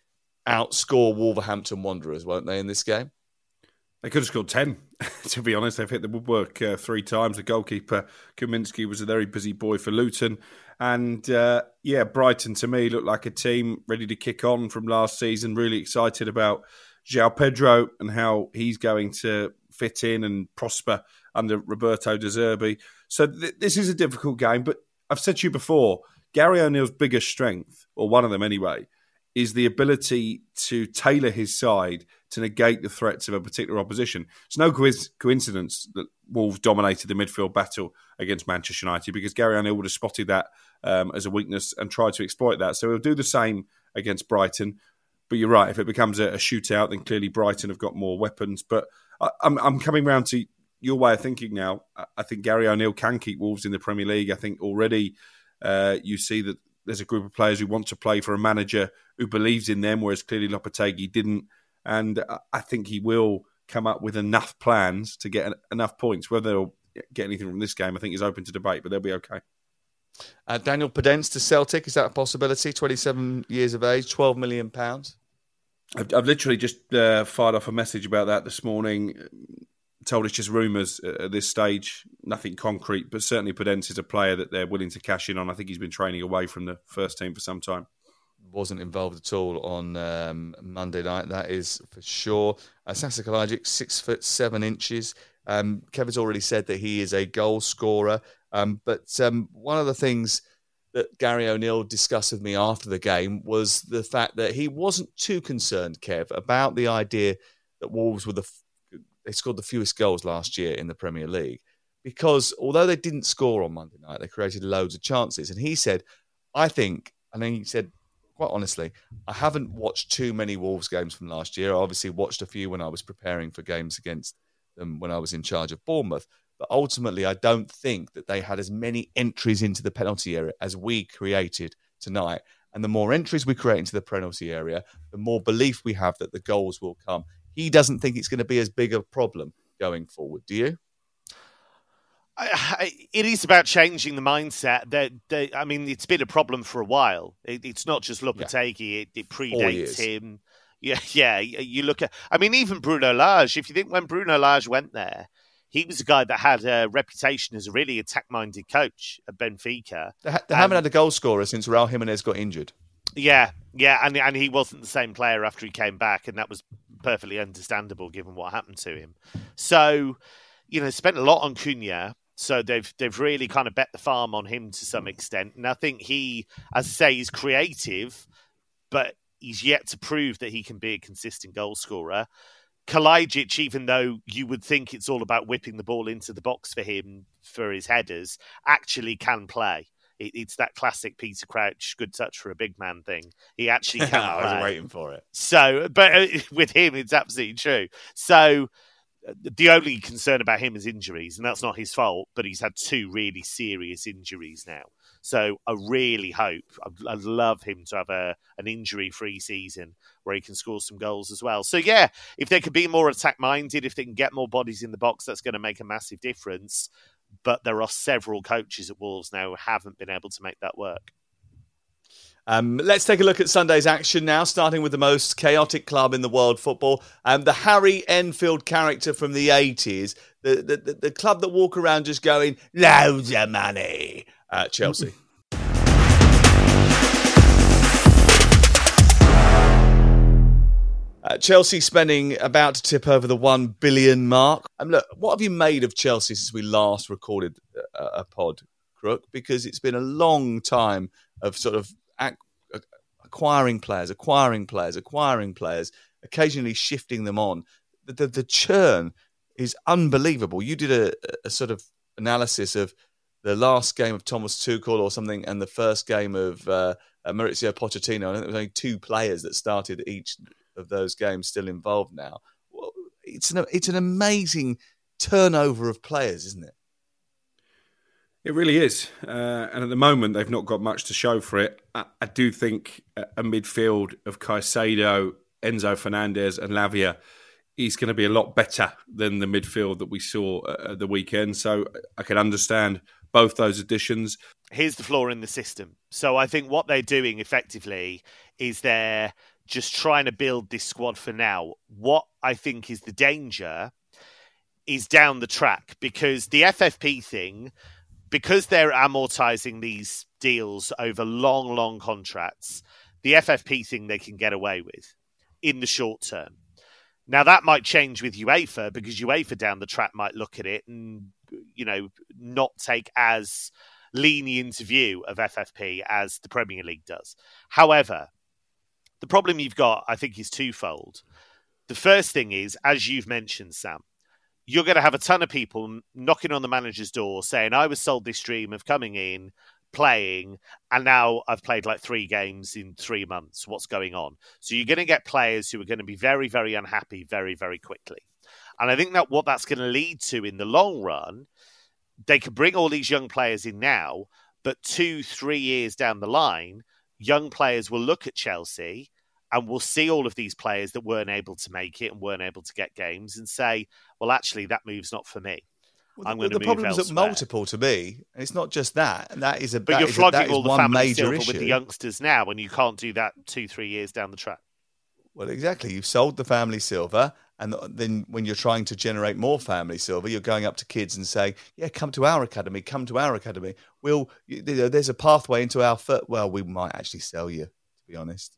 outscore Wolverhampton Wanderers, won't they, in this game? They could have scored ten, to be honest. They've hit the woodwork uh, three times. The goalkeeper, Kaminski, was a very busy boy for Luton. And, uh, yeah, Brighton, to me, looked like a team ready to kick on from last season, really excited about João Pedro and how he's going to fit in and prosper under Roberto De Zerbi. So th- this is a difficult game, but I've said to you before, Gary O'Neill's biggest strength, or one of them anyway, is the ability to tailor his side to negate the threats of a particular opposition. It's no coincidence that Wolves dominated the midfield battle against Manchester United, because Gary O'Neill would have spotted that um, as a weakness and tried to exploit that. So he'll do the same against Brighton. But you're right, if it becomes a, a shootout, then clearly Brighton have got more weapons. But I, I'm, I'm coming round to your way of thinking now. I think Gary O'Neill can keep Wolves in the Premier League. I think already uh, you see that there's a group of players who want to play for a manager who believes in them, whereas clearly Lopetegui didn't. And I think he will come up with enough plans to get enough points. Whether they'll get anything from this game, I think is open to debate, but they'll be okay. Uh, Daniel Pedence to Celtic, is that a possibility? twenty-seven years of age, twelve million pounds. I've, I've literally just uh, fired off a message about that this morning. Told it's just rumours at this stage, nothing concrete, but certainly Pedence is a player that they're willing to cash in on. I think he's been training away from the first team for some time. Wasn't involved at all on um, Monday night, that is for sure. Uh, Sasa Kalajic, six foot seven inches. Um, Kevin's already said that he is a goal scorer. Um, but um, one of the things that Gary O'Neill discussed with me after the game was the fact that he wasn't too concerned, Kev, about the idea that Wolves were the f- they scored the fewest goals last year in the Premier League, because although they didn't score on Monday night, they created loads of chances. And he said, I think, and then he said, quite honestly, I haven't watched too many Wolves games from last year. I obviously watched a few when I was preparing for games against them when I was in charge of Bournemouth. But ultimately, I don't think that they had as many entries into the penalty area as we created tonight. And the more entries we create into the penalty area, the more belief we have that the goals will come. He doesn't think it's going to be as big a problem going forward, do you? It is about changing the mindset. That they, I mean, it's been a problem for a while. It, it's not just Lopetegui; yeah. it, it predates him. Yeah, yeah. You look at, I mean, even Bruno Lage. If you think when Bruno Lage went there, he was a guy that had a reputation as a really attack-minded coach at Benfica. They, ha- they haven't had a goal scorer since Raul Jimenez got injured. Yeah, yeah, and and he wasn't the same player after he came back, and that was perfectly understandable given what happened to him. So, you know, spent a lot on Cunha. So they've they've really kind of bet the farm on him to some extent. And I think he, as I say, he's creative, but he's yet to prove that he can be a consistent goal scorer. Kalajic, even though you would think it's all about whipping the ball into the box for him, for his headers, actually can play. It, it's that classic Peter Crouch, good touch for a big man thing. He actually can play. I was waiting for it. So, but with him, it's absolutely true. So, the only concern about him is injuries, and that's not his fault, but he's had two really serious injuries now. So I really hope, I'd love him to have a, an injury-free season where he can score some goals as well. So yeah, if they could be more attack-minded, if they can get more bodies in the box, that's going to make a massive difference. But there are several coaches at Wolves now who haven't been able to make that work. Um, let's take a look at Sunday's action now, starting with the most chaotic club in the world football, um, the Harry Enfield character from the eighties, the, the, the, the club that walk around just going, loads of money, uh, Chelsea. uh, Chelsea spending about to tip over the one billion mark. Um, look, what have you made of Chelsea since we last recorded a, a pod, Crook? Because it's been a long time of sort of acquiring players, acquiring players, acquiring players, occasionally shifting them on. The, the, the churn is unbelievable. You did a, a sort of analysis of the last game of Thomas Tuchel or something and the first game of uh, Maurizio Pochettino. I think there was only two players that started each of those games still involved now. Well, it's an, it's an amazing turnover of players, isn't it? It really is. Uh, and at the moment, they've not got much to show for it. I, I do think a midfield of Caicedo, Enzo Fernandez and Lavia he's going to be a lot better than the midfield that we saw at the weekend. So I can understand both those additions. Here's the flaw in the system. So I think what they're doing effectively is they're just trying to build this squad for now. What I think is the danger is down the track, because the F F P thing, because they're amortizing these deals over long, long contracts, the F F P thing they can get away with in the short term. Now, that might change with UEFA, because UEFA down the track might look at it and, you know, not take as lenient view of F F P as the Premier League does. However, the problem you've got, I think, is twofold. The first thing is, as you've mentioned, Sam, you're going to have a ton of people knocking on the manager's door saying, I was sold this dream of coming in, playing, and now I've played like three games in three months. What's going on? So you're going to get players who are going to be very, very unhappy very, very quickly. And I think that what that's going to lead to in the long run, they can bring all these young players in now, but two, three years down the line, young players will look at Chelsea and we'll see all of these players that weren't able to make it and weren't able to get games and say, well, actually, that move's not for me. Well, I'm the, going to the move problem's elsewhere. At multiple to me. It's not just that. And that is a But that you're is flogging a, all the family silver issue with the youngsters now, and you can't do that two, three years down the track. Well, exactly. You've sold the family silver, and then when you're trying to generate more family silver, you're going up to kids and saying, yeah, come to our academy, come to our academy. We'll, you know, there's a pathway into our foot. Well, we might actually sell you, to be honest,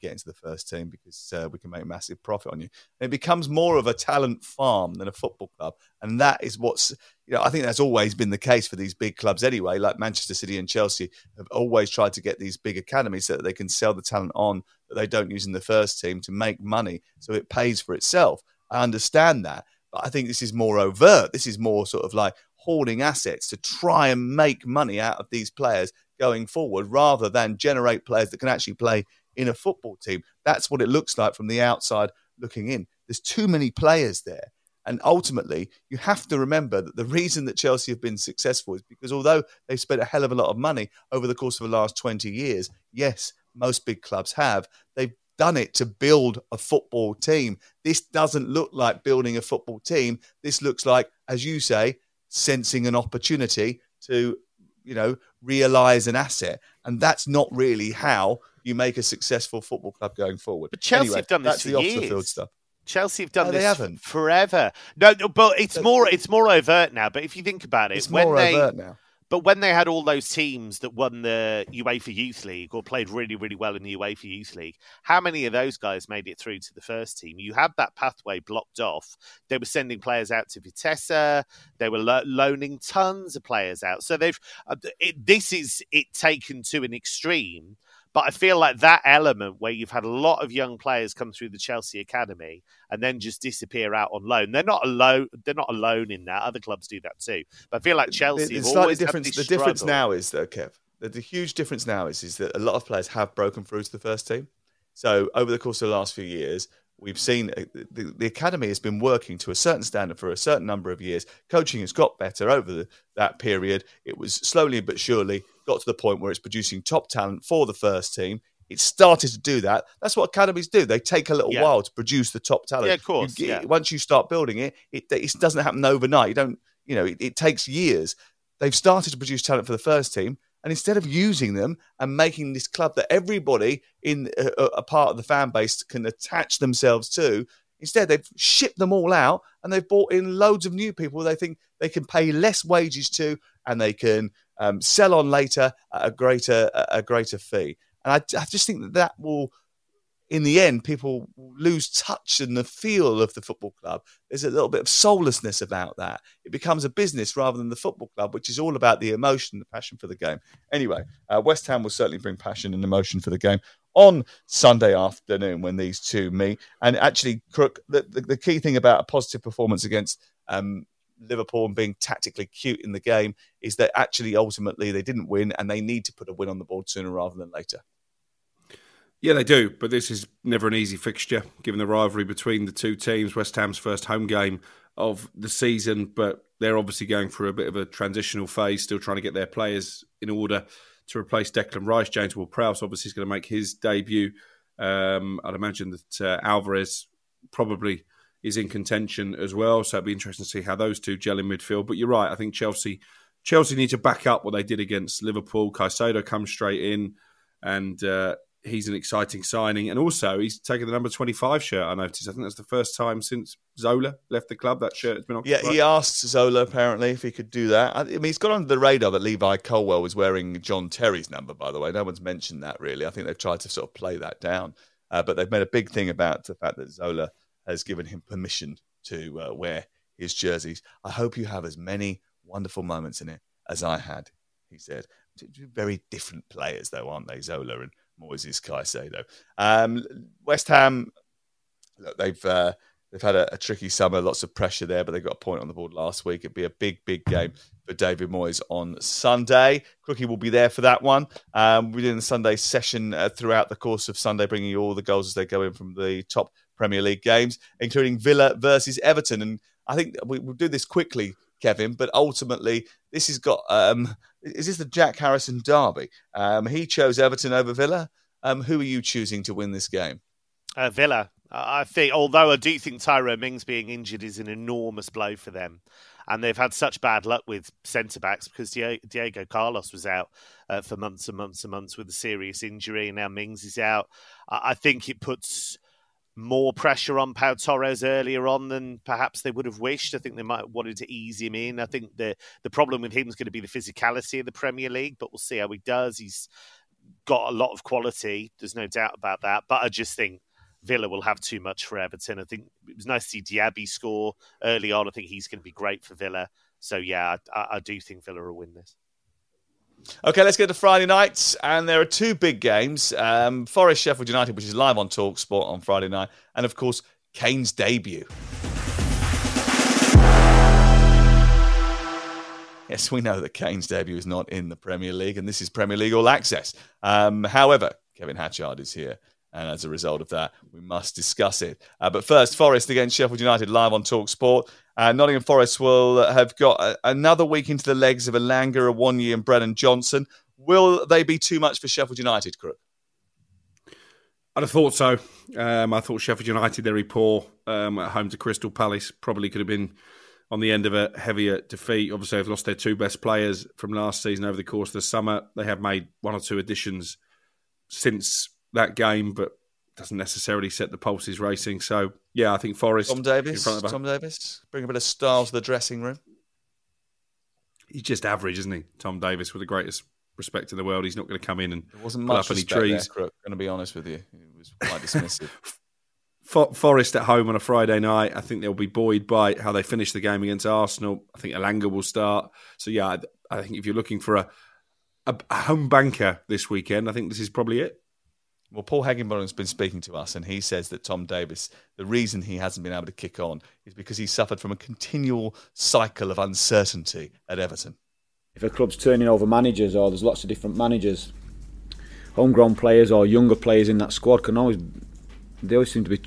get into the first team, because uh, we can make massive profit on you. And it becomes more of a talent farm than a football club. And that is what's, you know, I think that's always been the case for these big clubs anyway, like Manchester City and Chelsea have always tried to get these big academies so that they can sell the talent on that they don't use in the first team to make money. So it pays for itself. I understand that. But I think this is more overt. This is more sort of like hoarding assets to try and make money out of these players going forward, rather than generate players that can actually play in a football team. That's what it looks like from the outside looking in. There's too many players there. And ultimately, you have to remember that the reason that Chelsea have been successful is because although they've spent a hell of a lot of money over the course of the last twenty years, yes, most big clubs have, they've done it to build a football team. This doesn't look like building a football team. This looks like, as you say, sensing an opportunity to, you know, realise an asset. And that's not really how you make a successful football club going forward. But Chelsea anyway, have done this for the years. Field stuff. Chelsea have done no, this they haven't. forever. No, no, but it's more it's more overt now. But if you think about it, it's when more they, overt now. But when they had all those teams that won the UEFA Youth League or played really, really well in the UEFA Youth League, how many of those guys made it through to the first team? You had that pathway blocked off. They were sending players out to Vitesse. They were lo- loaning tons of players out. So they've uh, it, this is it taken to an extreme. But I feel like that element where you've had a lot of young players come through the Chelsea academy and then just disappear out on loan. They're not alone. They're not alone in that. Other clubs do that too. But I feel like Chelsea have always had this struggle. The difference now is, though, Kev, the, the huge difference now is, is that a lot of players have broken through to the first team. So over the course of the last few years, we've seen the, the academy has been working to a certain standard for a certain number of years. Coaching has got better over the, that period. It was slowly but surely got to the point where it's producing top talent for the first team. It started to do that. That's what academies do. They take a little yeah. while to produce the top talent. Yeah, of course. You, yeah. Once you start building it, it, it doesn't happen overnight. You don't, you know, it, it takes years. They've started to produce talent for the first team. And instead of using them and making this club that everybody in a, a part of the fan base can attach themselves to, instead they've shipped them all out and they've brought in loads of new people they think they can pay less wages to and they can um, sell on later at a greater a greater fee. And I, I just think that that will, in the end, people will lose touch and the feel of the football club. There's a little bit of soullessness about that. It becomes a business rather than the football club, which is all about the emotion, the passion for the game. Anyway, uh, West Ham will certainly bring passion and emotion for the game on Sunday afternoon when these two meet. And actually, Crook, the, the, the key thing about a positive performance against um, Liverpool and being tactically cute in the game is that actually, ultimately, they didn't win and they need to put a win on the board sooner rather than later. Yeah, they do, but this is never an easy fixture, given the rivalry between the two teams. West Ham's first home game of the season, but they're obviously going through a bit of a transitional phase, still trying to get their players in order to replace Declan Rice. James Ward-Prowse obviously is going to make his debut. Um, I'd imagine that uh, Alvarez probably is in contention as well. So it'll be interesting to see how those two gel in midfield. But you're right, I think Chelsea Chelsea need to back up what they did against Liverpool. Caicedo comes straight in, and uh, he's an exciting signing. And also, he's taken the number twenty-five shirt, I noticed. I think that's the first time since Zola left the club that shirt has been on. Yeah, he asked Zola, apparently, if he could do that. I mean, he's got under the radar that Levi Colwell was wearing John Terry's number, by the way. No one's mentioned that, really. I think they've tried to sort of play that down. Uh, but they've made a big thing about the fact that Zola has given him permission to uh, wear his jerseys. I hope you have as many wonderful moments in it as I had, he said. Very different players, though, aren't they? Zola and Moises Caicedo. Um, West Ham, look, they've uh, they've had a, a tricky summer, lots of pressure there, but they got a point on the board last week. It'd be a big, big game for David Moyes on Sunday. Crookie will be there for that one. Um, we're doing the Sunday session uh, throughout the course of Sunday, bringing you all the goals as they go in from the top Premier League games, including Villa versus Everton. And I think we, we'll do this quickly, Kevin, but ultimately this has got... Um, is this the Jack Harrison derby? Um, he chose Everton over Villa. Um, who are you choosing to win this game? Uh, Villa. I think, although I do think Tyrone Mings being injured is an enormous blow for them. And they've had such bad luck with centre-backs because Diego Carlos was out uh, for months and months and months with a serious injury, and now Mings is out. I think it puts more pressure on Pau Torres earlier on than perhaps they would have wished. I think they might have wanted to ease him in. I think the the problem with him is going to be the physicality of the Premier League, but we'll see how he does. He's got a lot of quality. There's no doubt about that. But I just think Villa will have too much for Everton. I think it was nice to see Diaby score early on. I think he's going to be great for Villa. So, yeah, I, I do think Villa will win this. OK, let's go to Friday nights. And there are two big games. Um, Forest Sheffield United, which is live on talkSPORT on Friday night. And, of course, Kane's debut. Yes, we know that Kane's debut is not in the Premier League. And this is Premier League All Access. Um, however, Kevin Hatchard is here. And as a result of that, we must discuss it. Uh, but first, Forest against Sheffield United live on talkSPORT. Uh, Nottingham Forest will have got a, another week into the legs of Elanga, Awoniyi and Brennan Johnson. Will they be too much for Sheffield United, Crook? I'd have thought so. Um, I thought Sheffield United, very poor um, at home to Crystal Palace. Probably could have been on the end of a heavier defeat. Obviously, they've lost their two best players from last season over the course of the summer. They have made one or two additions since that game, but doesn't necessarily set the pulses racing. So, yeah, I think Forest... Tom Davies, in front of Tom Davies, bring a bit of style to the dressing room. He's just average, isn't he? Tom Davies, with the greatest respect in the world. He's not going to come in and there wasn't much pull up any trees. There, Crook, I'm going to be honest with you. It was quite dismissive. For- Forest at home on a Friday night. I think they'll be buoyed by how they finish the game against Arsenal. I think Elanga will start. So, yeah, I think if you're looking for a, a home banker this weekend, I think this is probably it. Well, Paul Higginbottom's been speaking to us and he says that Tom Davies, the reason he hasn't been able to kick on is because he suffered from a continual cycle of uncertainty at Everton. If a club's turning over managers or there's lots of different managers, homegrown players or younger players in that squad can always, they always seem to be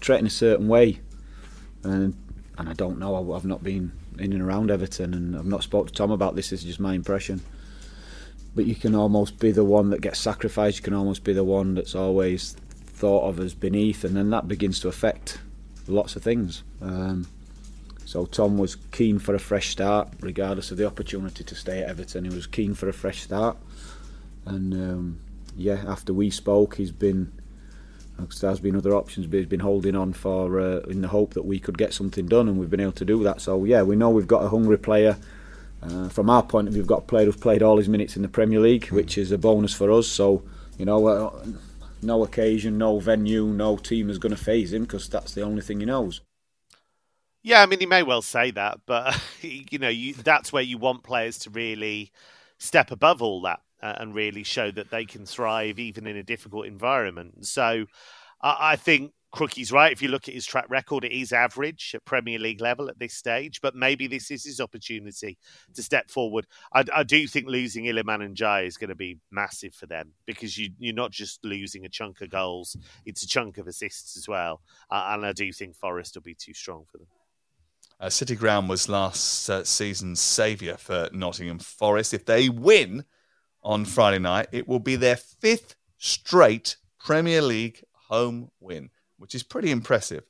treating a certain way. And, and I don't know, I've not been in and around Everton and I've not spoken to Tom about this, this is just my impression. But you can almost be the one that gets sacrificed. You can almost be the one that's always thought of as beneath, and then that begins to affect lots of things. Um, so Tom was keen for a fresh start, regardless of the opportunity to stay at Everton. He was keen for a fresh start, and um, yeah, after we spoke, he's been. There's been other options, but he's been holding on for uh, in the hope that we could get something done, and we've been able to do that. So yeah, we know we've got a hungry player. Uh, from our point of view, we've got a player who's played all his minutes in the Premier League, which is a bonus for us. So, you know, uh, no occasion, no venue, no team is going to faze him because that's the only thing he knows. Yeah, I mean, he may well say that, but, you know, you, that's where you want players to really step above all that uh, and really show that they can thrive even in a difficult environment. So uh, I think Crookie's right. If you look at his track record, it is average at Premier League level at this stage, but maybe this is his opportunity to step forward. I, I do think losing Iliman and Jai is going to be massive for them because you, you're not just losing a chunk of goals, it's a chunk of assists as well. Uh, and I do think Forest will be too strong for them. Uh, City Ground was last uh, season's saviour for Nottingham Forest. If they win on Friday night, it will be their fifth straight Premier League home win, which is pretty impressive.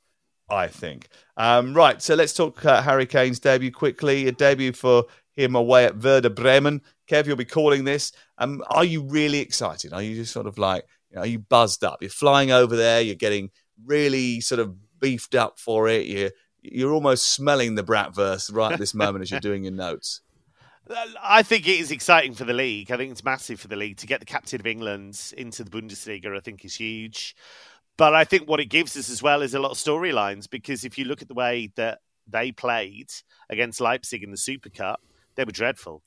I think. Um, right, so let's talk uh, Harry Kane's debut quickly. A debut for him away at Werder Bremen. Kev, you'll be calling this. Um, are you really excited? Are you just sort of like, you know, are you buzzed up? You're flying over there. You're getting really sort of beefed up for it. You're, you're almost smelling the bratwurst right at this moment as you're doing your notes. I think it is exciting for the league. I think it's massive for the league. To get the captain of England into the Bundesliga, I think is huge. But I think what it gives us as well is a lot of storylines, because if you look at the way that they played against Leipzig in the Super Cup, they were dreadful.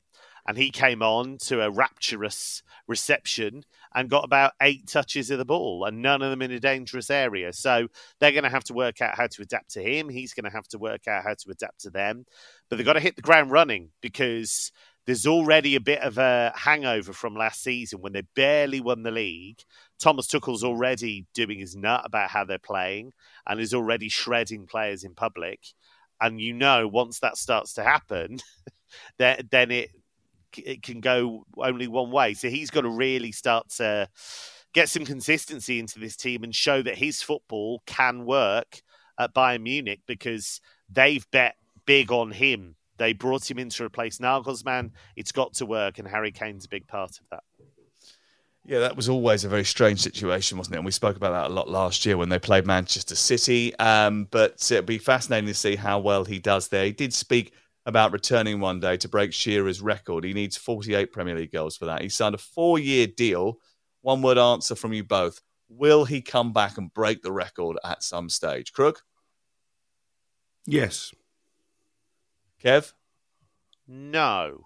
And he came on to a rapturous reception and got about eight touches of the ball, and none of them in a dangerous area. So they're going to have to work out how to adapt to him. He's going to have to work out how to adapt to them. But they've got to hit the ground running, because there's already a bit of a hangover from last season when they barely won the league. Thomas Tuchel's already doing his nut about how they're playing and is already shredding players in public. And you know, once that starts to happen, that then it... it can go only one way. So he's got to really start to get some consistency into this team and show that his football can work at Bayern Munich, because they've bet big on him. They brought him in to replace Nagelsmann. It's got to work, and Harry Kane's a big part of that. Yeah, that was always a very strange situation, wasn't it? And we spoke about that a lot last year when they played Manchester City. Um, but it'll be fascinating to see how well he does there. He did speak about returning one day to break Shearer's record. He needs forty-eight Premier League goals for that. He signed a four-year deal. One word answer from you both. Will he come back and break the record at some stage? Crook? Yes. Kev? No.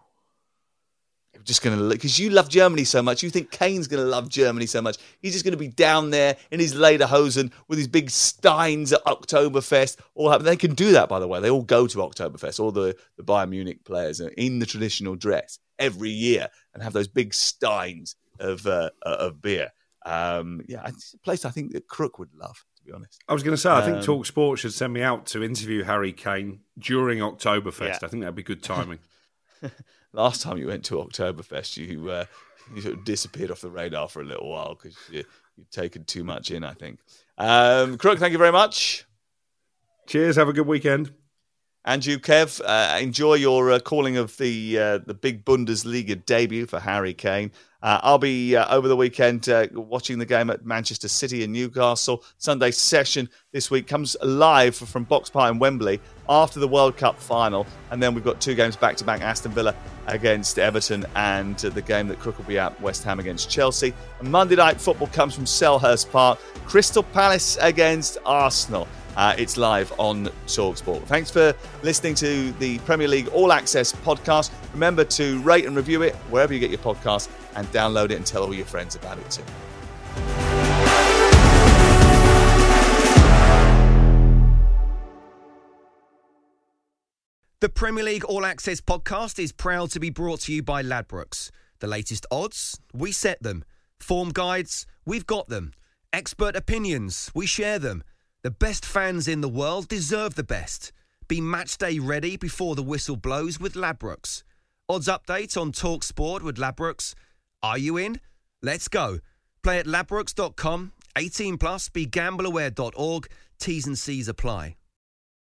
I'm just going to... Because you love Germany so much. You think Kane's going to love Germany so much. He's just going to be down there in his lederhosen with his big steins at Oktoberfest. All happen. They can do that, by the way. They all go to Oktoberfest. All the, the Bayern Munich players are in the traditional dress every year and have those big steins of uh, of beer. Um, yeah, it's a place I think that Crook would love, to be honest. I was going to say, I think um, talkSPORT should send me out to interview Harry Kane during Oktoberfest. Yeah. I think that'd be good timing. Last time you went to Oktoberfest, you uh, you sort of disappeared off the radar for a little while because you, you'd taken too much in, I think. Um, Crook, thank you very much. Cheers. Have a good weekend. And you, Kev, uh, enjoy your uh, calling of the uh, the big Bundesliga debut for Harry Kane. Uh, I'll be uh, over the weekend uh, watching the game at Manchester City and Newcastle. Sunday session this week comes live from Box Park in Wembley after the World Cup final. And then we've got two games back-to-back, Aston Villa against Everton and uh, the game that Crook will be at, West Ham against Chelsea. And Monday night football comes from Selhurst Park, Crystal Palace against Arsenal. Uh, it's live on talkSPORT. Thanks for listening to the Premier League All Access podcast. Remember to rate and review it wherever you get your podcast, and download it and tell all your friends about it too. The Premier League All Access podcast is proud to be brought to you by Ladbrokes. The latest odds, we set them. Form guides, we've got them. Expert opinions, we share them. The best fans in the world deserve the best. Be match day ready before the whistle blows with Ladbrokes. Odds update on talkSPORT with Ladbrokes. Are you in? Let's go. Play at ladbrokes dot com. eighteen plus, begambleaware dot org. T's and C's apply.